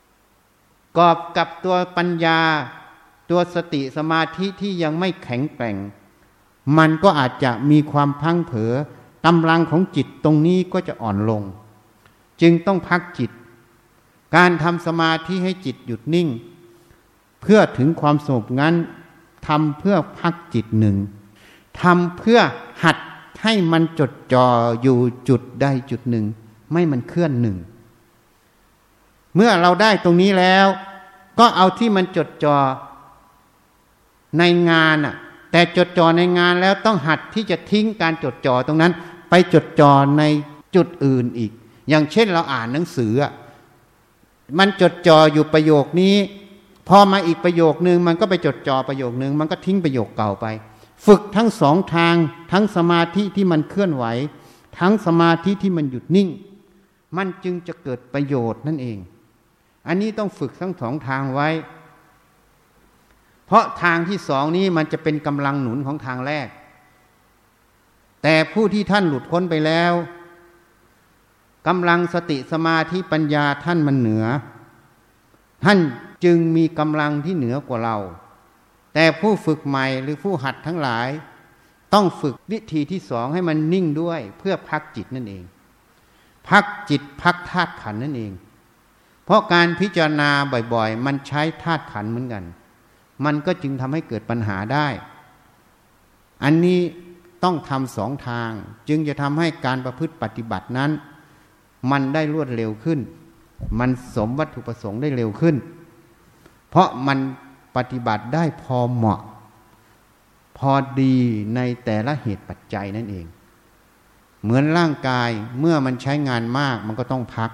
ๆกอบกับตัวปัญญาตัวสติสมาธิที่ยังไม่แข็งแกร่งมันก็อาจจะมีความพังเผลอกำลังของจิตตรงนี้ก็จะอ่อนลงจึงต้องพักจิตการทำสมาธิให้จิตหยุดนิ่งเพื่อถึงความสงบงั้นทำเพื่อพักจิตหนึ่งทำเพื่อหัดให้มันจดจ่ออยู่จุดใดจุดหนึ่งไม่มันเคลื่อนหนึ่งเมื่อเราได้ตรงนี้แล้วก็เอาที่มันจดจ่อในงานน่ะแต่จดจ่อในงานแล้วต้องหัดที่จะทิ้งการจดจ่อตรงนั้นไปจดจ่อในจุดอื่นอีกอย่างเช่นเราอ่านหนังสือมันจดจ่ออยู่ประโยคนี้พอมาอีกประโยคนึงมันก็ไปจดจ่อประโยคนึงมันก็ทิ้งประโยคเก่าไปฝึกทั้งสองทางทั้งสมาธิที่มันเคลื่อนไหวทั้งสมาธิที่มันหยุดนิ่งมันจึงจะเกิดประโยชน์นั่นเองอันนี้ต้องฝึกทั้งสองทางไว้เพราะทางที่สองนี้มันจะเป็นกำลังหนุนของทางแรกแต่ผู้ที่ท่านหลุดพ้นไปแล้วกำลังสติสมาธิปัญญาท่านมันเหนือท่านจึงมีกำลังที่เหนือกว่าเราแต่ผู้ฝึกใหม่หรือผู้หัดทั้งหลายต้องฝึกวิธีที่สองให้มันนิ่งด้วยเพื่อพักจิตนั่นเองพักจิตพักธาตุขันธ์นั่นเองเพราะการพิจารณาบ่อยๆมันใช้ธาตุขันธ์เหมือนกันมันก็จึงทำให้เกิดปัญหาได้อันนี้ต้องทำสองทางจึงจะทำให้การประพฤติปฏิบัตินั้นมันได้รวดเร็วขึ้นมันสมวัตถุประสงค์ได้เร็วขึ้นเพราะมันปฏิบัติได้พอเหมาะพอดีในแต่ละเหตุปัจจัยนั่นเองเหมือนร่างกายเมื่อมันใช้งานมากมันก็ต้องพัก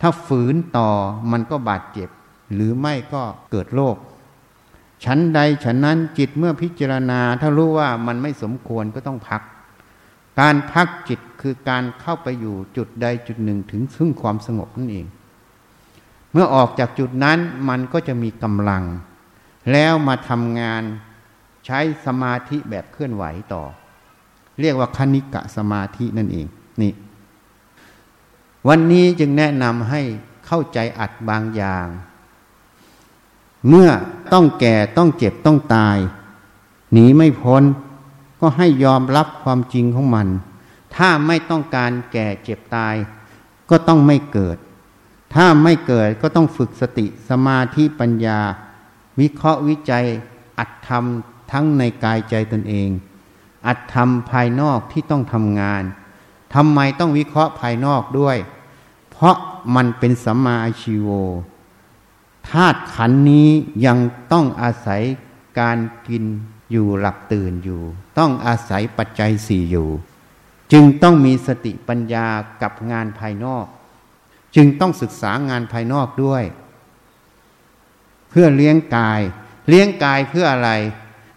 ถ้าฝืนต่อมันก็บาดเจ็บหรือไม่ก็เกิดโรคฉันใดฉันนั้นจิตเมื่อพิจารณาถ้ารู้ว่ามันไม่สมควรก็ต้องพักการพักจิตคือการเข้าไปอยู่จุดใดจุดหนึ่งถึงซึ่งความสงบนั่นเองเมื่อออกจากจุดนั้นมันก็จะมีกำลังแล้วมาทำงานใช้สมาธิแบบเคลื่อนไหวต่อเรียกว่าคณิกะสมาธินั่นเองนี่วันนี้จึงแนะนำให้เข้าใจอัดบางอย่างเมื่อต้องแก่ต้องเจ็บต้องตายหนีไม่พ้นก็ให้ยอมรับความจริงของมันถ้าไม่ต้องการแก่เจ็บตายก็ต้องไม่เกิดถ้าไม่เกิดก็ต้องฝึกสติสมาธิปัญญาวิเคราะห์วิจัยอัตธรรมทั้งในกายใจตนเองอัตธรรมภายนอกที่ต้องทำงานทำไมต้องวิเคราะห์ภายนอกด้วยเพ เพราะมันเป็นสัมมาอาชีโวธาตุขันธ์นี้ยังต้องอาศัยการกินอยู่หลับตื่นอยู่ต้องอาศัยปัจจัยสี่อยู่จึงต้องมีสติปัญญากับงานภายนอกจึงต้องศึกษางานภายนอกด้วยเพื่อเลี้ยงกายเลี้ยงกายเพื่ออะไร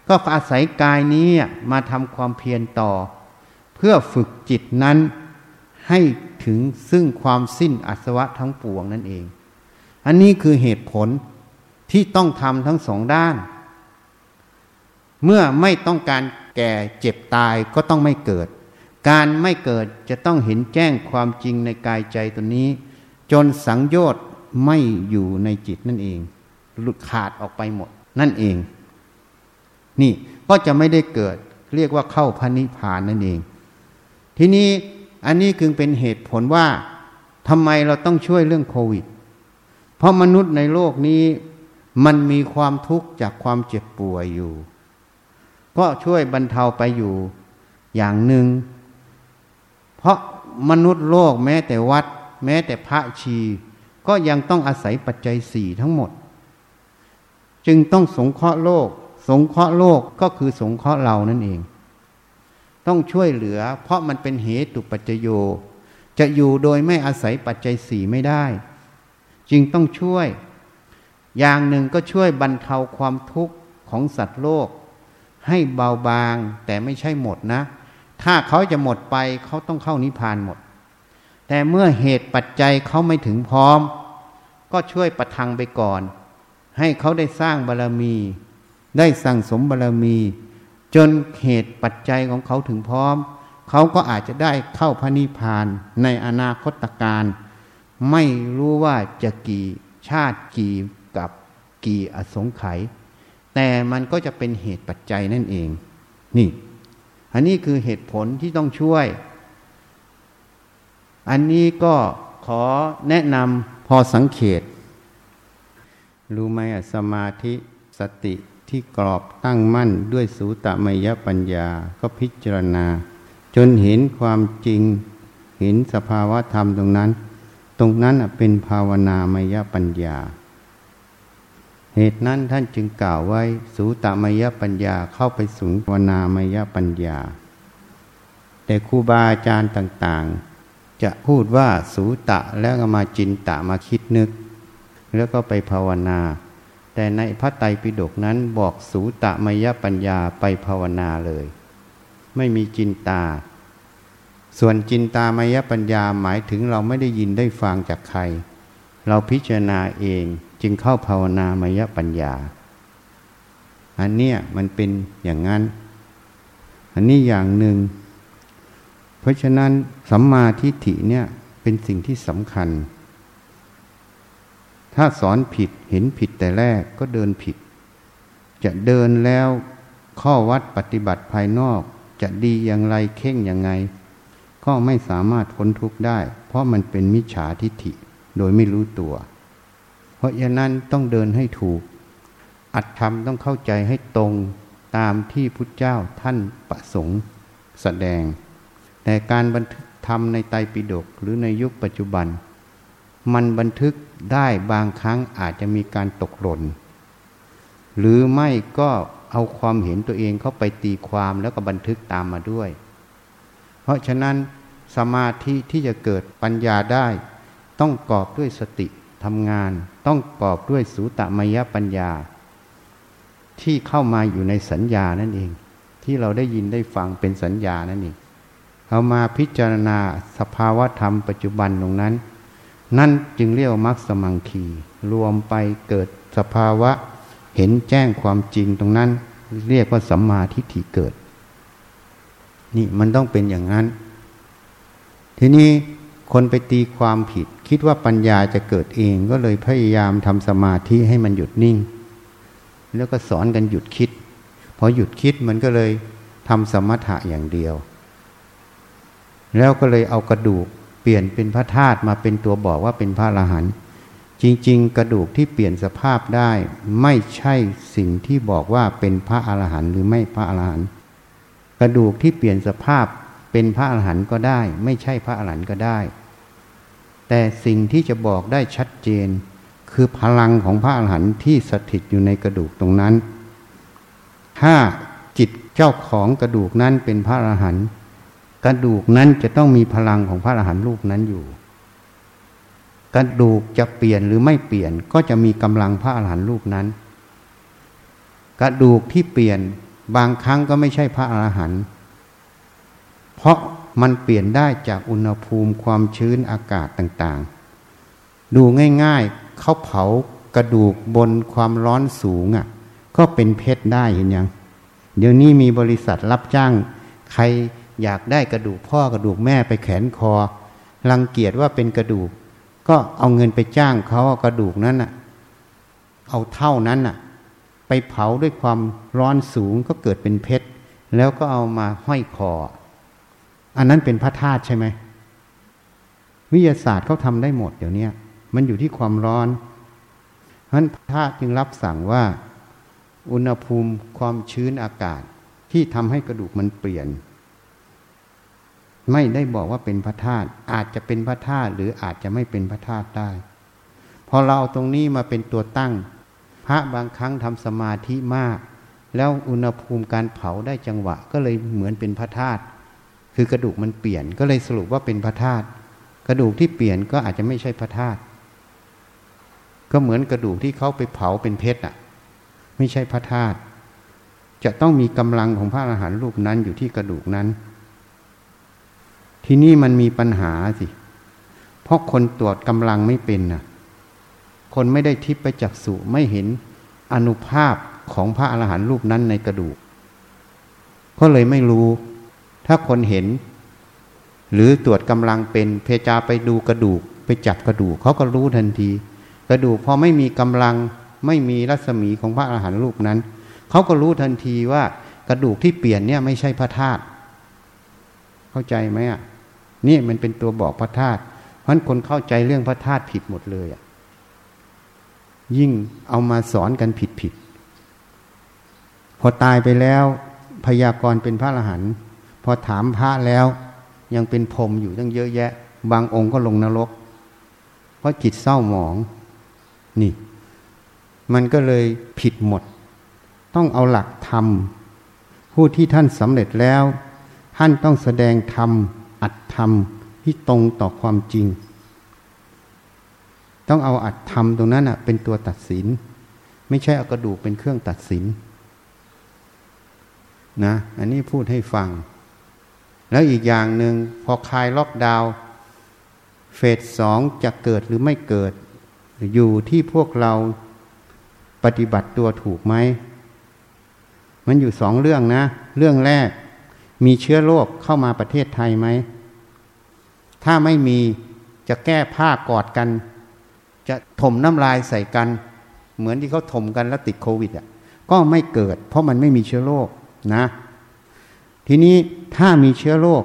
ก็อาศัยกายนี้มาทำความเพียรต่อเพื่อฝึกจิตนั้นให้ถึงซึ่งความสิ้นอาสวะทั้งปวงนั่นเองอันนี้คือเหตุผลที่ต้องทำทั้งสองด้านเมื่อไม่ต้องการแก่เจ็บตายก็ต้องไม่เกิดการไม่เกิดจะต้องเห็นแจ้งความจริงในกายใจตัวนี้จนสังโยชน์ไม่อยู่ในจิตนั่นเองหลุดขาดออกไปหมดนั่นเองนี่ก็จะไม่ได้เกิดเรียกว่าเข้าพระนิพพานนั่นเองทีนี้อันนี้จึงเป็นเหตุผลว่าทำไมเราต้องช่วยเรื่องโควิดเพราะมนุษย์ในโลกนี้มันมีความทุกข์จากความเจ็บป่วยอยู่ก็ช่วยบรรเทาไปอยู่อย่างหนึ่งเพราะมนุษย์โลกแม้แต่วัดแม้แต่พระชีก็ยังต้องอาศัยปัจจัยสี่ทั้งหมดจึงต้องสงเคราะห์โลกสงเคราะห์โลกก็คือสงเคราะห์เรานั่นเองต้องช่วยเหลือเพราะมันเป็นเหตุปัจจโยจะอยู่โดยไม่อาศัยปัจจัยสี่ไม่ได้จึงต้องช่วยอย่างหนึ่งก็ช่วยบรรเทาความทุกข์ของสัตว์โลกให้เบาบางแต่ไม่ใช่หมดนะถ้าเขาจะหมดไปเขาต้องเข้านิพพานหมดแต่เมื่อเหตุปัจจัยเขาไม่ถึงพร้อมก็ช่วยประทังไปก่อนให้เขาได้สร้างบารมีได้สั่งสมบารมีจนเหตุปัจจัยของเขาถึงพร้อมเขาก็อาจจะได้เข้าพระนิพพานในอนาคตการไม่รู้ว่าจะกี่ชาติกี่กับกี่อสงไขยแต่มันก็จะเป็นเหตุปัจจัยนั่นเองนี่อันนี้คือเหตุผลที่ต้องช่วยอันนี้ก็ขอแนะนำพอสังเขตรู้ไหมสมาธิสติที่กรอบตั้งมั่นด้วยสูตะมยปัญญาก็พิจารณาจนเห็นความจริงเห็นสภาวะธรรมตรงนั้นตรงนั้นเป็นภาวนามยปัญญาเหตุนั้นท่านจึงกล่าวไว้สูตมยปัญญาเข้าไปสู่ภาวนามยปัญญาแต่ครูบาอาจารย์ต่างๆจะพูดว่าสูตะแล้วก็มาจินตะมาคิดนึกแล้วก็ไปภาวนาแต่ในพระไตรปิฎกนั้นบอกสูตมยปัญญาไปภาวนาเลยไม่มีจินตาส่วนจินตามยปัญญาหมายถึงเราไม่ได้ยินได้ฟังจากใครเราพิจารณาเองจึงเข้าภาวนามยปัญญาอันเนี้ยมันเป็นอย่างนั้นอันนี้อย่างหนึ่งเพราะฉะนั้นสัมมาทิฏฐิเนี่ยเป็นสิ่งที่สำคัญถ้าสอนผิดเห็นผิดแต่แรกก็เดินผิดจะเดินแล้วข้อวัดปฏิบัติภายนอกจะดีอย่างไรเข่งอย่างไรก็ไม่สามารถพ้นทุกข์ได้เพราะมันเป็นมิจฉาทิฏฐิโดยไม่รู้ตัวเพราะฉะนั้นต้องเดินให้ถูกอัตธรรมต้องเข้าใจให้ตรงตามที่พุทธเจ้าท่านประสงค์แสดงแต่การบันทึกธรรมในไตรปิฎกหรือในยุคปัจจุบันมันบันทึกได้บางครั้งอาจจะมีการตกหล่นหรือไม่ก็เอาความเห็นตัวเองเข้าไปตีความแล้วก็บันทึกตามมาด้วยเพราะฉะนั้นสมาธิที่จะเกิดปัญญาได้ต้องกอบด้วยสติทำงานต้องกอบด้วยสูตมยปัญญาที่เข้ามาอยู่ในสัญญานั่นเองที่เราได้ยินได้ฟังเป็นสัญญานั่นเองเอามาพิจารณาสภาวะธรรมปัจจุบันตรงนั้นนั่นจึงเรียกว่ามรรคสมังคีรวมไปเกิดสภาวะเห็นแจ้งความจริงตรงนั้นเรียกว่าสัมมาทิฏฐิเกิดนี่มันต้องเป็นอย่างนั้นทีนี้คนไปตีความผิดคิดว่าปัญญาจะเกิดเองก็เลยพยายามทำสมาธิให้มันหยุดนิ่งแล้วก็สอนกันหยุดคิดพอหยุดคิดมันก็เลยทำสมถะอย่างเดียวแล้วก็เลยเอากระดูกเปลี่ยนเป็นพระธาตุมาเป็นตัวบอกว่าเป็นพระอรหันต์จริงๆกระดูกที่เปลี่ยนสภาพได้ไม่ใช่สิ่งที่บอกว่าเป็นพระอรหันต์หรือไม่พระอรหันต์กระดูกที่เปลี่ยนสภาพเป็นพระอรหันต์ก็ได้ไม่ใช่พระอรหันต์ก็ได้ แต่สิ่งที่จะบอกได้ชัดเจนคือพลังของพระอรหันต์ที่สถิตอยู่ในกระดูกตรงนั้นถ้าจิตเจ้าของกระดูกนั้นเป็นพระอรหันต์กระดูกนั้นจะต้องมีพลังของพระอรหันต์รูปนั้นอยู่กระดูกจะเปลี่ยนหรือไม่เปลี่ยนก็จะมีกำลังพระอรหันต์รูปนั้นกระดูกที่เปลี่ยนบางครั้งก็ไม่ใช่พระอรหันต์เพราะมันเปลี่ยนได้จากอุณหภูมิความชื้นอากาศต่างๆดูง่ายๆเขาเผากระดูกบนความร้อนสูงอ่ะก็เป็นเพชรได้เห็นยังเดี๋ยวนี้มีบริษัทรับจ้างใครอยากได้กระดูกพ่อกระดูกแม่ไปแขวนคอรังเกียจว่าเป็นกระดูกก็เอาเงินไปจ้างเขาเอากระดูกนั้นน่ะเอาเท่านั้นน่ะไปเผาด้วยความร้อนสูงก็เกิดเป็นเพชรแล้วก็เอามาห้อยคออันนั้นเป็นพระธาตุใช่ไหมวิทยาศาสตร์เขาทำได้หมดเดี๋ยวนี้มันอยู่ที่ความร้อนเพราะฉะนั้นพระธาตุจึงรับสั่งว่าอุณหภูมิความชื้นอากาศที่ทำให้กระดูกมันเปลี่ยนไม่ได้บอกว่าเป็นพระธาตุอาจจะเป็นพระธาตุหรืออาจจะไม่เป็นพระธาตุได้พอเราเอาตรงนี้มาเป็นตัวตั้งพระบางครั้งทำสมาธิมากแล้วอุณหภูมิการเผาได้จังหวะก็เลยเหมือนเป็นพระธาตุคือกระดูกมันเปลี่ยนก็เลยสรุปว่าเป็นพระธาตุกระดูกที่เปลี่ยนก็อาจจะไม่ใช่พระธาตุก็เหมือนกระดูกที่เขาไปเผาเป็นเพชรอ่ะไม่ใช่พระธาตุจะต้องมีกำลังของพระอรหันต์รูปนั้นอยู่ที่กระดูกนั้นที่นี่มันมีปัญหาสิเพราะคนตรวจกำลังไม่เป็นน่ะคนไม่ได้ทิพจักษุไม่เห็นอานุภาพของพระอรหันต์รูปนั้นในกระดูกก็เลยไม่รู้ถ้าคนเห็นหรือตรวจกำลังเป็นเพจาไปดูกระดูกไปจับกระดูกเขาก็รู้ทันทีกระดูกพอไม่มีกำลังไม่มีรัศมีของพระอรหันต์รูปนั้นเขาก็รู้ทันทีว่ากระดูกที่เปลี่ยนเนี่ยไม่ใช่พระธาตุเข้าใจไหมอ่ะนี่มันเป็นตัวบอกพระธาตุเพราะฉะนั้นคนเข้าใจเรื่องพระธาตุผิดหมดเลยอ่ะยิ่งเอามาสอนกันผิดผิดพอตายไปแล้วพยากรณ์เป็นพระอรหันต์พอถามพระแล้วยังเป็นพรหมอยู่ตั้งเยอะแยะบางองค์ก็ลงนรกเพราะจิตเศร้าหมองนี่มันก็เลยผิดหมดต้องเอาหลักธรรมผู้ที่ท่านสำเร็จแล้วท่านต้องแสดงธรรมอัตธรรมที่ตรงต่อความจริงต้องเอาอัตธรรมตรงนั้นเป็นตัวตัดสินไม่ใช่เอากระดูกเป็นเครื่องตัดสินนะอันนี้พูดให้ฟังแล้วอีกอย่างหนึ่งพอคลายล็อกดาวน์เฟสสองจะเกิดหรือไม่เกิดอยู่ที่พวกเราปฏิบัติตัวถูกไหมมันอยู่สองเรื่องนะเรื่องแรกมีเชื้อโรคเข้ามาประเทศไทยไหมถ้าไม่มีจะแก้ผ้ากอดกันจะถมน้ำลายใส่กันเหมือนที่เขาถมกันแล้วติดโควิดอ่ะก็ไม่เกิดเพราะมันไม่มีเชื้อโรคนะทีนี้ถ้ามีเชื้อโรค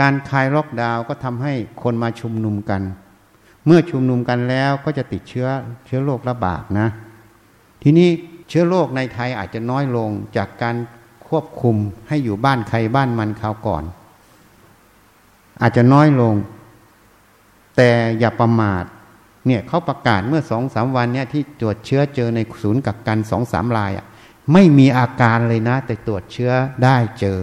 การคลายล็อกดาวน์ก็ทำให้คนมาชุมนุมกันเมื่อชุมนุมกันแล้วก็จะติดเชื้อเชื้อโรคระบาดนะทีนี้เชื้อโรคในไทยอาจจะน้อยลงจากการควบคุมให้อยู่บ้านใครบ้านมันคราวก่อนอาจจะน้อยลงแต่อย่าประมาทเนี่ยเขาประกาศเมื่อ สองถึงสาม วันเนี่ยที่ตรวจเชื้อเจอในศูนย์กักกัน สองถึงสาม รายอ่ะไม่มีอาการเลยนะแต่ตรวจเชื้อได้เจอ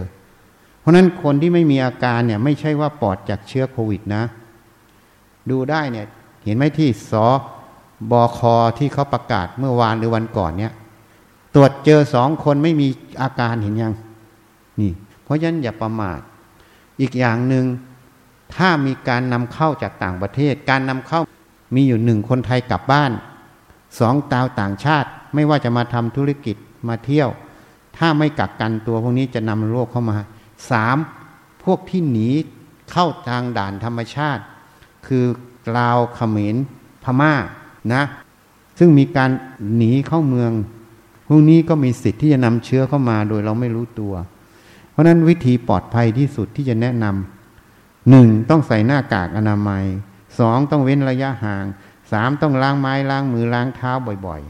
เพราะนั้นคนที่ไม่มีอาการเนี่ยไม่ใช่ว่าปลอดจากเชื้อโควิดนะดูได้เนี่ยเห็นไหมที่สบคที่เขาประกาศเมื่อวานหรือวันก่อนเนี่ยตรวจเจอสองคนไม่มีอาการเห็นยังนี่เพราะฉะนั้นอย่าประมาทอีกอย่างหนึ่งถ้ามีการนำเข้าจากต่างประเทศการนำเข้ามีอยู่หนึ่งคนไทยกลับบ้านสองชาวต่างชาติไม่ว่าจะมาทำธุรกิจมาเที่ยวถ้าไม่กักกันตัวพวกนี้จะนำโรคเข้ามาสามพวกที่หนีเข้าทางด่านธรรมชาติคือลาวเขมรพม่านะซึ่งมีการหนีเข้าเมืองพวกนี้ก็มีสิทธิ์ที่จะนำเชื้อเข้ามาโดยเราไม่รู้ตัวเพราะนั้นวิธีปลอดภัยที่สุดที่จะแนะนำหนึ่งต้องใส่หน้ากากอนามัยสองต้องเว้นระยะห่างสามต้องล้างไม้ล้างมือล้างเท้าบ่อย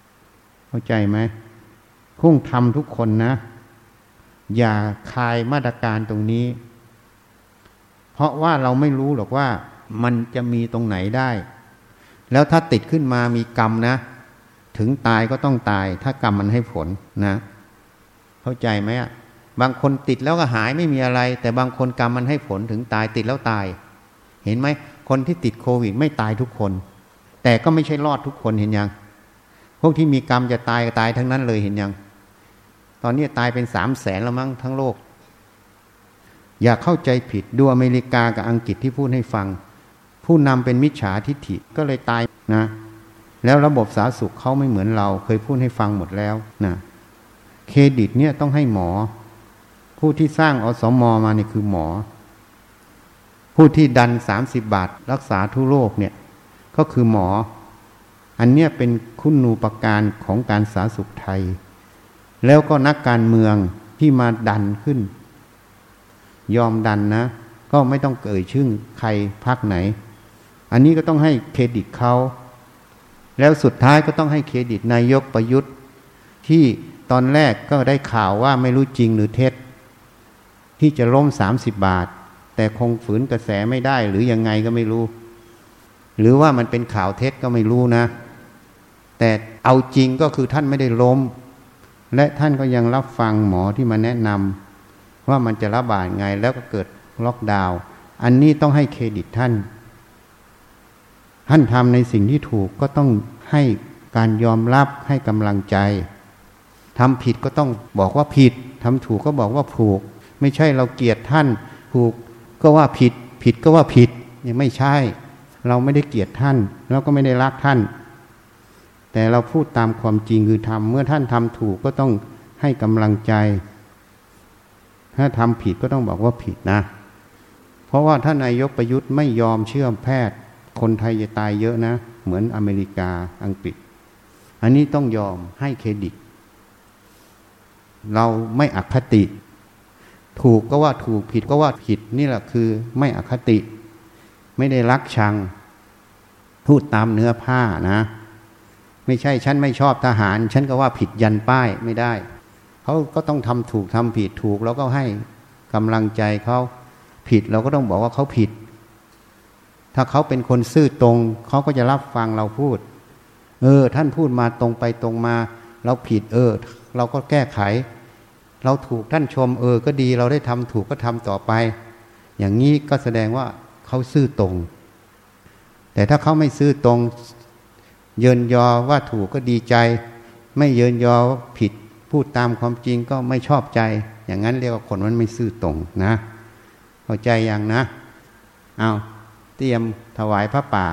ๆเข้าใจไหมคงทำทุกคนนะอย่าคลายมาตรการตรงนี้ เพราะว่าเราไม่รู้หรอกว่ามันจะมีตรงไหนได้แล้วถ้าติดขึ้นมามีกรรมนะถึงตายก็ต้องตายถ้ากรรมมันให้ผลนะเข้าใจไหมอ่ะบางคนติดแล้วก็หายไม่มีอะไรแต่บางคนกรรมมันให้ผลถึงตายติดแล้วตายเห็นไหมคนที่ติดโควิดไม่ตายทุกคนแต่ก็ไม่ใช่รอดทุกคนเห็นยังพวกที่มีกรรมจะตายก็ตายทั้งนั้นเลยเห็นยังตอนนี้ตายเป็นสามแสนแล้วมั้งทั้งโลกอย่าเข้าใจผิดดูอเมริกากับอังกฤษที่พูดให้ฟังผู้นำเป็นมิจฉาทิฐิก็เลยตายนะแล้วระบบสาธารณสุขเขาไม่เหมือนเราเคยพูดให้ฟังหมดแล้วนะเครดิตเนี่ยต้องให้หมอผู้ที่สร้างอสม.มาเนี่ยคือหมอผู้ที่ดันสามสิบบาทรักษาทุกโรคเนี่ยก็คือหมออันเนี้ยเป็นคุณูปการของการสาธารณสุขไทยแล้วก็นักการเมืองที่มาดันขึ้นยอมดันนะก็ไม่ต้องเอ่ยชื่อใครพรรคไหนอันนี้ก็ต้องให้เครดิตเขาแล้วสุดท้ายก็ต้องให้เครดิตนายกประยุทธ์ที่ตอนแรกก็ได้ข่าวว่าไม่รู้จริงหรือเท็จที่จะล้มสามสิบบาทแต่คงฝืนกระแสไม่ได้หรือยังไงก็ไม่รู้หรือว่ามันเป็นข่าวเท็จก็ไม่รู้นะแต่เอาจริงก็คือท่านไม่ได้ล้มและท่านก็ยังรับฟังหมอที่มาแนะนำว่ามันจะระบาดไงแล้วก็เกิดล็อกดาวน์อันนี้ต้องให้เครดิตท่านท่านทำในสิ่งที่ถูกก็ต้องให้การยอมรับให้กำลังใจทำผิดก็ต้องบอกว่าผิดทำถูกก็บอกว่าถูกไม่ใช่เราเกลียดท่านถูกก็ว่าผิดผิดก็ว่าผิดเนี่ยไม่ใช่เราไม่ได้เกลียดท่านเราก็ไม่ได้รักท่านแต่เราพูดตามความจริงคือทำเมื่อท่านทำถูกก็ต้องให้กำลังใจถ้าทำผิดก็ต้องบอกว่าผิดนะเพราะว่าท่านนายกประยุทธ์ไม่ยอมเชื่อแพทย์คนไทยจะตายเยอะนะเหมือนอเมริกาอังกฤษอันนี้ต้องยอมให้เครดิตเราไม่อคติถูกก็ว่าถูกผิดก็ว่าผิดนี่แหละคือไม่อคติไม่ได้รักชังพูดตามเนื้อผ้านะไม่ใช่ฉันไม่ชอบทหารฉันก็ว่าผิดยันป้ายไม่ได้เขาก็ต้องทำถูกทำผิดถูกแล้วก็ให้กำลังใจเขาผิดเราก็ต้องบอกว่าเขาผิดถ้าเขาเป็นคนซื่อตรงเขาก็จะรับฟังเราพูดเออท่านพูดมาตรงไปตรงมาเราผิดเออเราก็แก้ไขเราถูกท่านชมเออก็ดีเราได้ทำถูกก็ทำต่อไปอย่างนี้ก็แสดงว่าเขาซื่อตรงแต่ถ้าเขาไม่ซื่อตรงเยินยอว่าถูกก็ดีใจไม่เยินยอผิดพูดตามความจริงก็ไม่ชอบใจอย่างนั้นเรียกว่าคนมันไม่ซื่อตรงนะเข้าใจยังนะเอาเตรียมถวายพระป่า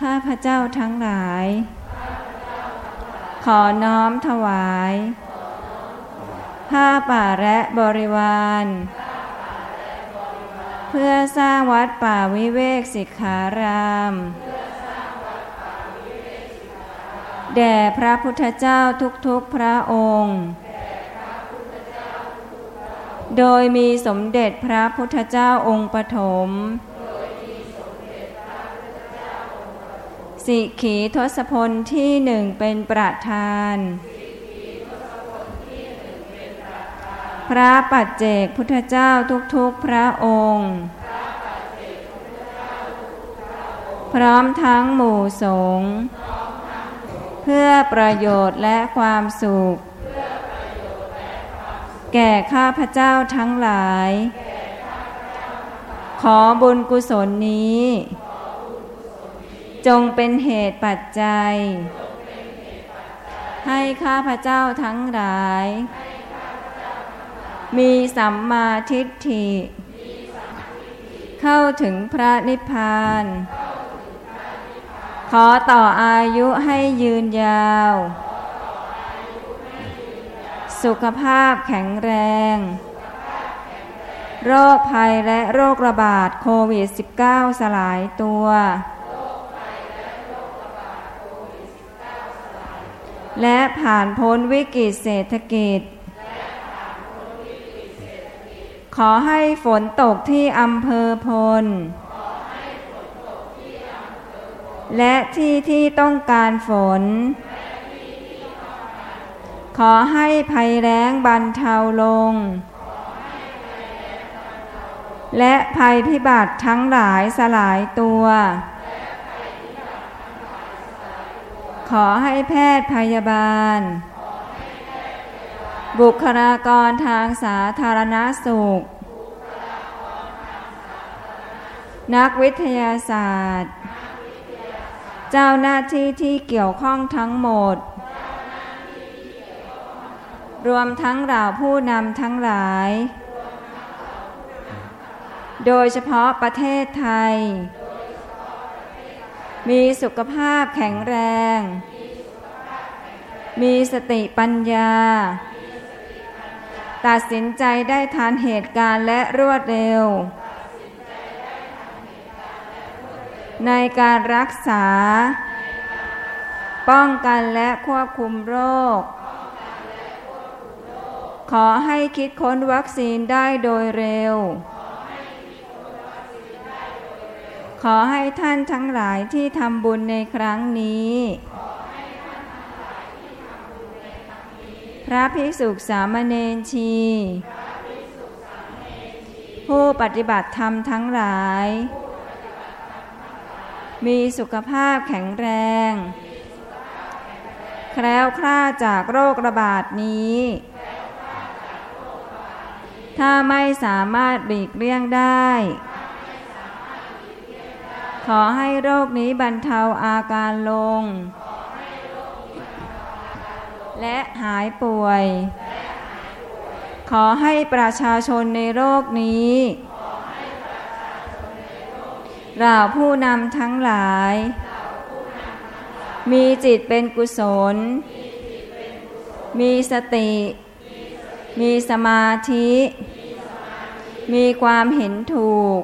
ข้าพเจ้าทั้งหลายขอน้อมถวายผ้าป่าและบริวารเพื่อสร้างวัดป่าวิเวกสิกขารามแด่พระพุทธเจ้าทุกๆพระองค์โดยมีสมเด็จพระพุทธเจ้าองค์ปฐมสิขีทศพลที่หนึ่งเป็นประธานพระปัจเจกพุทธเจ้าทุกๆพระองค์พร้อมทั้งหมู่สงฆ์เพื่อประโยชน์และความสุขแก่ข้าพเจ้าทั้งหลายขอบุญกุศลนี้จงเป็นเหตุปัจจัยให้ข้าพเจ้าทั้งหลายมีสัมมาทิฏฐิเข้าถึงพระนิพพานขอต่ออายุให้ยืนยาวสุขภาพแข็งแรงโรคภัยและโรคระบาดโควิด สิบเก้า สลายตัวและผ่านพ้นวิกฤตเศรษฐกิจขอให้ฝนตกที่อำเภอพลและที่ที่ต้องการฝนขอให้ภัยแล้งบรรเทาลง และภัยพิบัติทั้งหลายสลายตัวขอให้แพทย์พยาบาลบุคลากรทางสาธารณสุขนักวิทยาศาสตร์เจ้าหน้าที่ที่เกี่ยวข้องทั้งหมดรวมทั้งเหล่าผู้นำทั้งหลายโดยเฉพาะประเทศไทยมีสุขภาพแข็งแรงมีสติปัญญาตัดสินใจได้ทันเหตุการณ์และรวดเร็วในการรักษาป้องกันและควบคุมโรคขอให้คิดค้นวัคซีนได้โดยเร็วขอให้ท่านทั้งหลายที่ทำบุญในครั้งนี้พระภิกษุสามเณรชีผู้ปฏิบัติธรรมทั้งหลายมีสุขภาพแข็งแรงแคล้วคลาดจากโรคระบาดนี้ถ้าไม่สามารถหลีกเลี่ยงได้ขอให้โรคนี้บรรเทาอาการลงและหายป่วยขอให้ประชาชนในโรคนี้เหล่าผู้นำทั้งหลายมีจิตเป็นกุศลมีสติมีสมาธิมีความเห็นถูก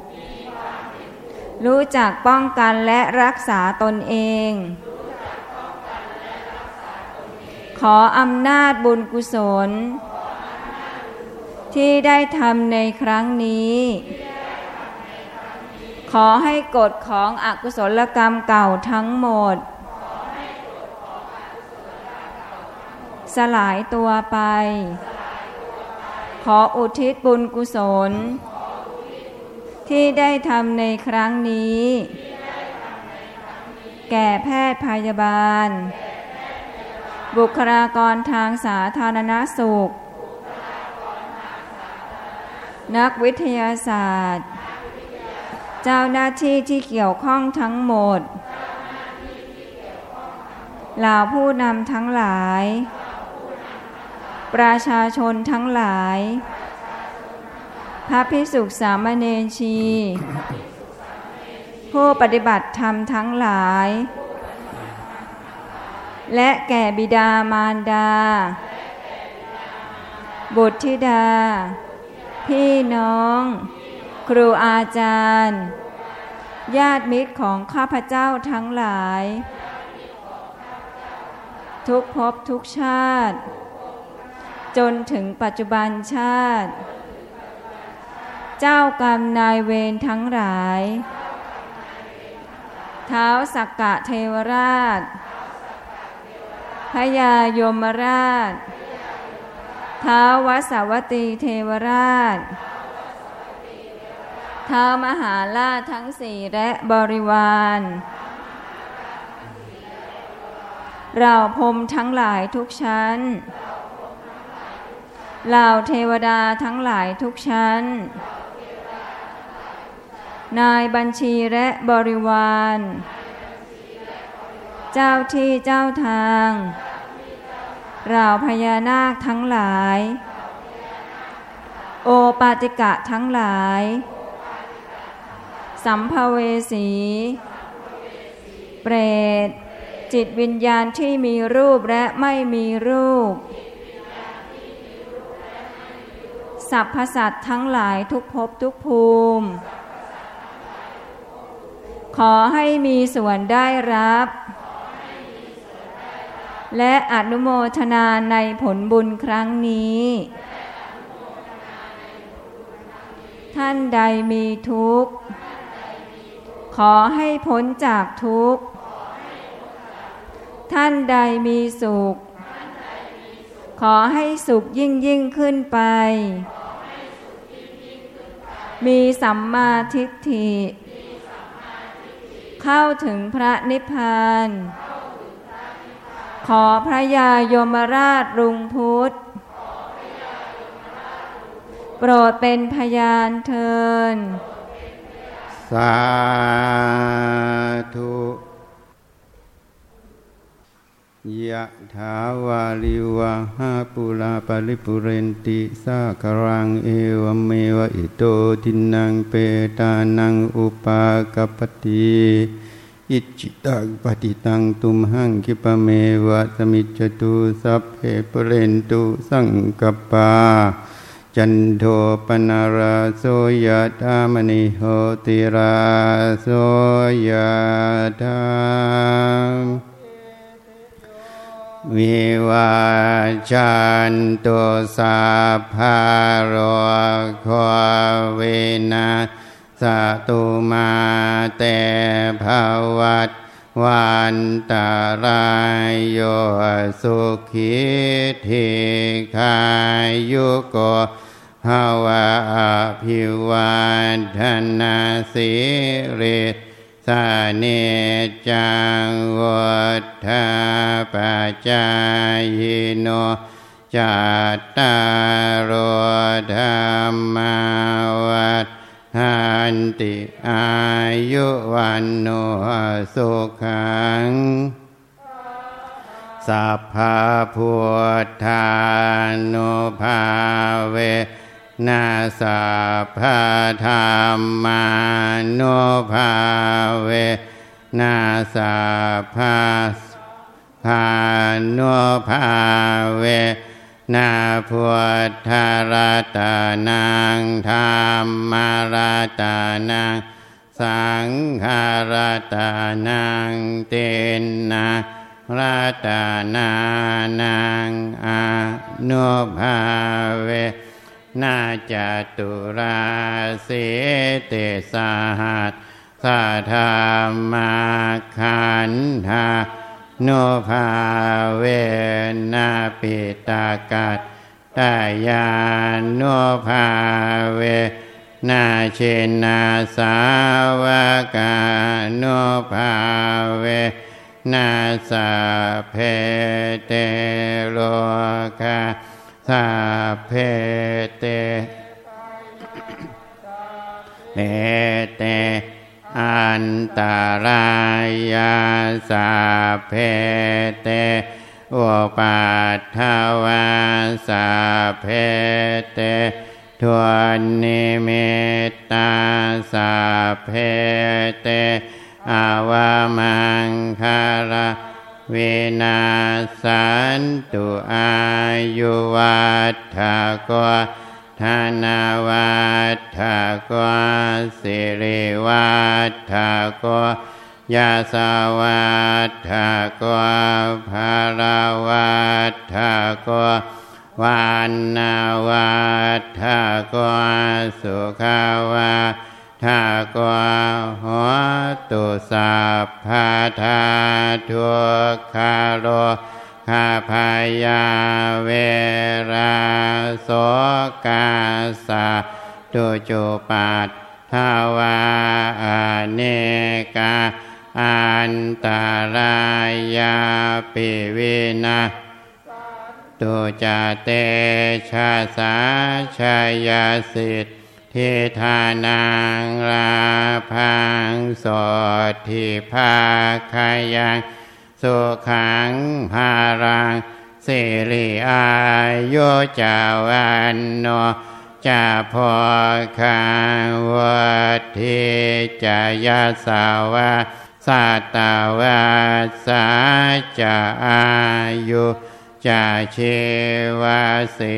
รู้จักป้องกันและรักษาตนเองขออำนาจบุญกุศลที่ได้ทำในครั้งนี้ขอให้กฎของอกุศลกรรมเก่าทั้งหมดสลายตัวไปขออุทิศบุญกุศลที่ได้ทำในครั้งนี้แก่แพทย์พยาบาลบุคลากรทางสาธารณสุขนักวิทยาศาสตร์เจ้าหน้าที่ที่เกี่ยวข้องทั้งหมดเหล่าผู้นำทั้งหลายประชาชนทั้งหลายพระภิกษุสามเณรชีผู้ปฏิบัติธรรมทั้งหลายและแก่บิดามารดาบุตรธิดาพี่น้องครูอาจารย์ญาติมิตรของข้าพเจ้าทั้งหลายทุกภพทุกชาติจนถึงปัจจุบันชาติเจ้ากรรมนายเวรทั้งหลายท้าวสักกะเทวราชพญายมราชท้าววสวัตตีเทวราชท้าวมหาราชทั้งสี่และบริวารเราพรหมทั้งหลายทุกชั้นเหล่าเทวดาทั้งหลายทุกชั้นนายบัญชีและบริวารเจ้าที่เจ้าทางเหล่าพญานาคทั้งหลายโอปาติกะทั้งหลายสัมภเวสีเปรตจิตวิญญาณที่มีรูปและไม่มีรูปสรรพสัตว์ทั้งหลายทุกภพทุกภูมิขอให้มีส่วนได้รับและอนุโมทนาในผลบุญครั้งนี้ท่านใดมีทุกข์ขอให้พ้นจากทุกข์ท่านใดมีสุขขอให้สุขยิ่งยิ่งขึ้นไป มีสัมมาทิฏฐิเข้าถึงพระนิพพานขอพระยายมราชรุงพุทธโปรดเป็นพยานเถิดสาธุยะถาวาลิวะหาปุราปะริปุเรนติสาครังเอวเมวะอิโตทินังเปตานังอุปากปติอิจิตังปฏิตังตุมหังคิปะเมวะสมิจจตุสัพเพปุเรนตุสังกปาจันโทปนาราโสยธามณิโหติราโสยธาวิวาจันโตสาภาโรโคเวนะสะตุมาเตภวัตวันตารายโยสุขิธิคายุโกภวะอภิวัฒนาสิริสาเนจังวัฏฐาปัจจายโนจัตตารธรรมวัฏฐานติอายุวันโนสุขังสัพพะพุทธานุภาเวนาสัพพะธัมมานุภาเวนาสัพพะพานุภาเวนาพุทธรัตนังธัมมรัตนังสังฆรัตนังเตนะรัตนานังอนุภาเวนาจตุราสิเตสหัสสะธัมมาขันธาโนภาเวนาปิตากัตตายาโนภาเวนาเชนาสาวกาโนภาเวนาสัพเพเตโลกาสัพเพเตเมเตอันตรายาสัพเพเตอุปัฏฐวาสัพเพเตทุนิมิตตาสัพเพเตอวมังคาระเวนัสสันตุอายุวัฏฐโกธนาวัฏฐโกสิริวัฏฐโกยาสวัฏฐโกภารวัฏฐโกวานาวัฏฐโกสุขาวาทากวาหัวตุสัพพะทาทุกขาโลคาพยาเวราโสกาสะตุจุปัฏฐวาอเนกาอันตรายาปิวินาตุจเตชะสาชยสิทธิทิธานังราภังโสทิภาคยังสุขังภารังสิริอายุจาวันโนจาพอคังวัฏทิจายาสาวะสัตตาวะสาจาอายุจาเชวะสิ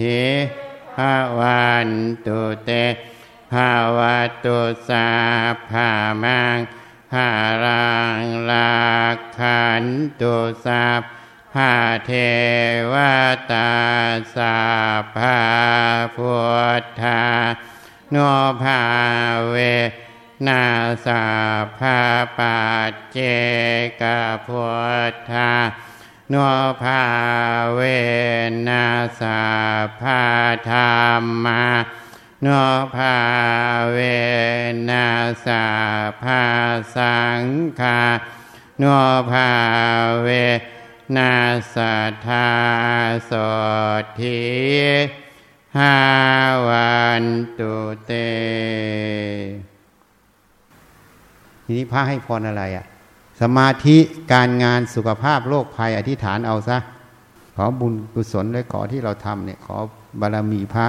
ทิภาวันตุเตภาวตุสาภามังภารังลาขันตุสาภาเทวตาสาภาพุทธาโนภาเวนาสาภาปัจเจกพุทธาโนภาเวนาสัพพะธัมมา โนภาเวนัสสะภาสังฆาโนภาเวนัสสะทาโสทิหาวันตุเตทีนี้พระให้พรอะไรอ่ะสมาธิการงานสุขภาพโรคภัยอธิษฐานเอาซะขอบุญกุศลและขอที่เราทำเนี่ยขอบารมีพระ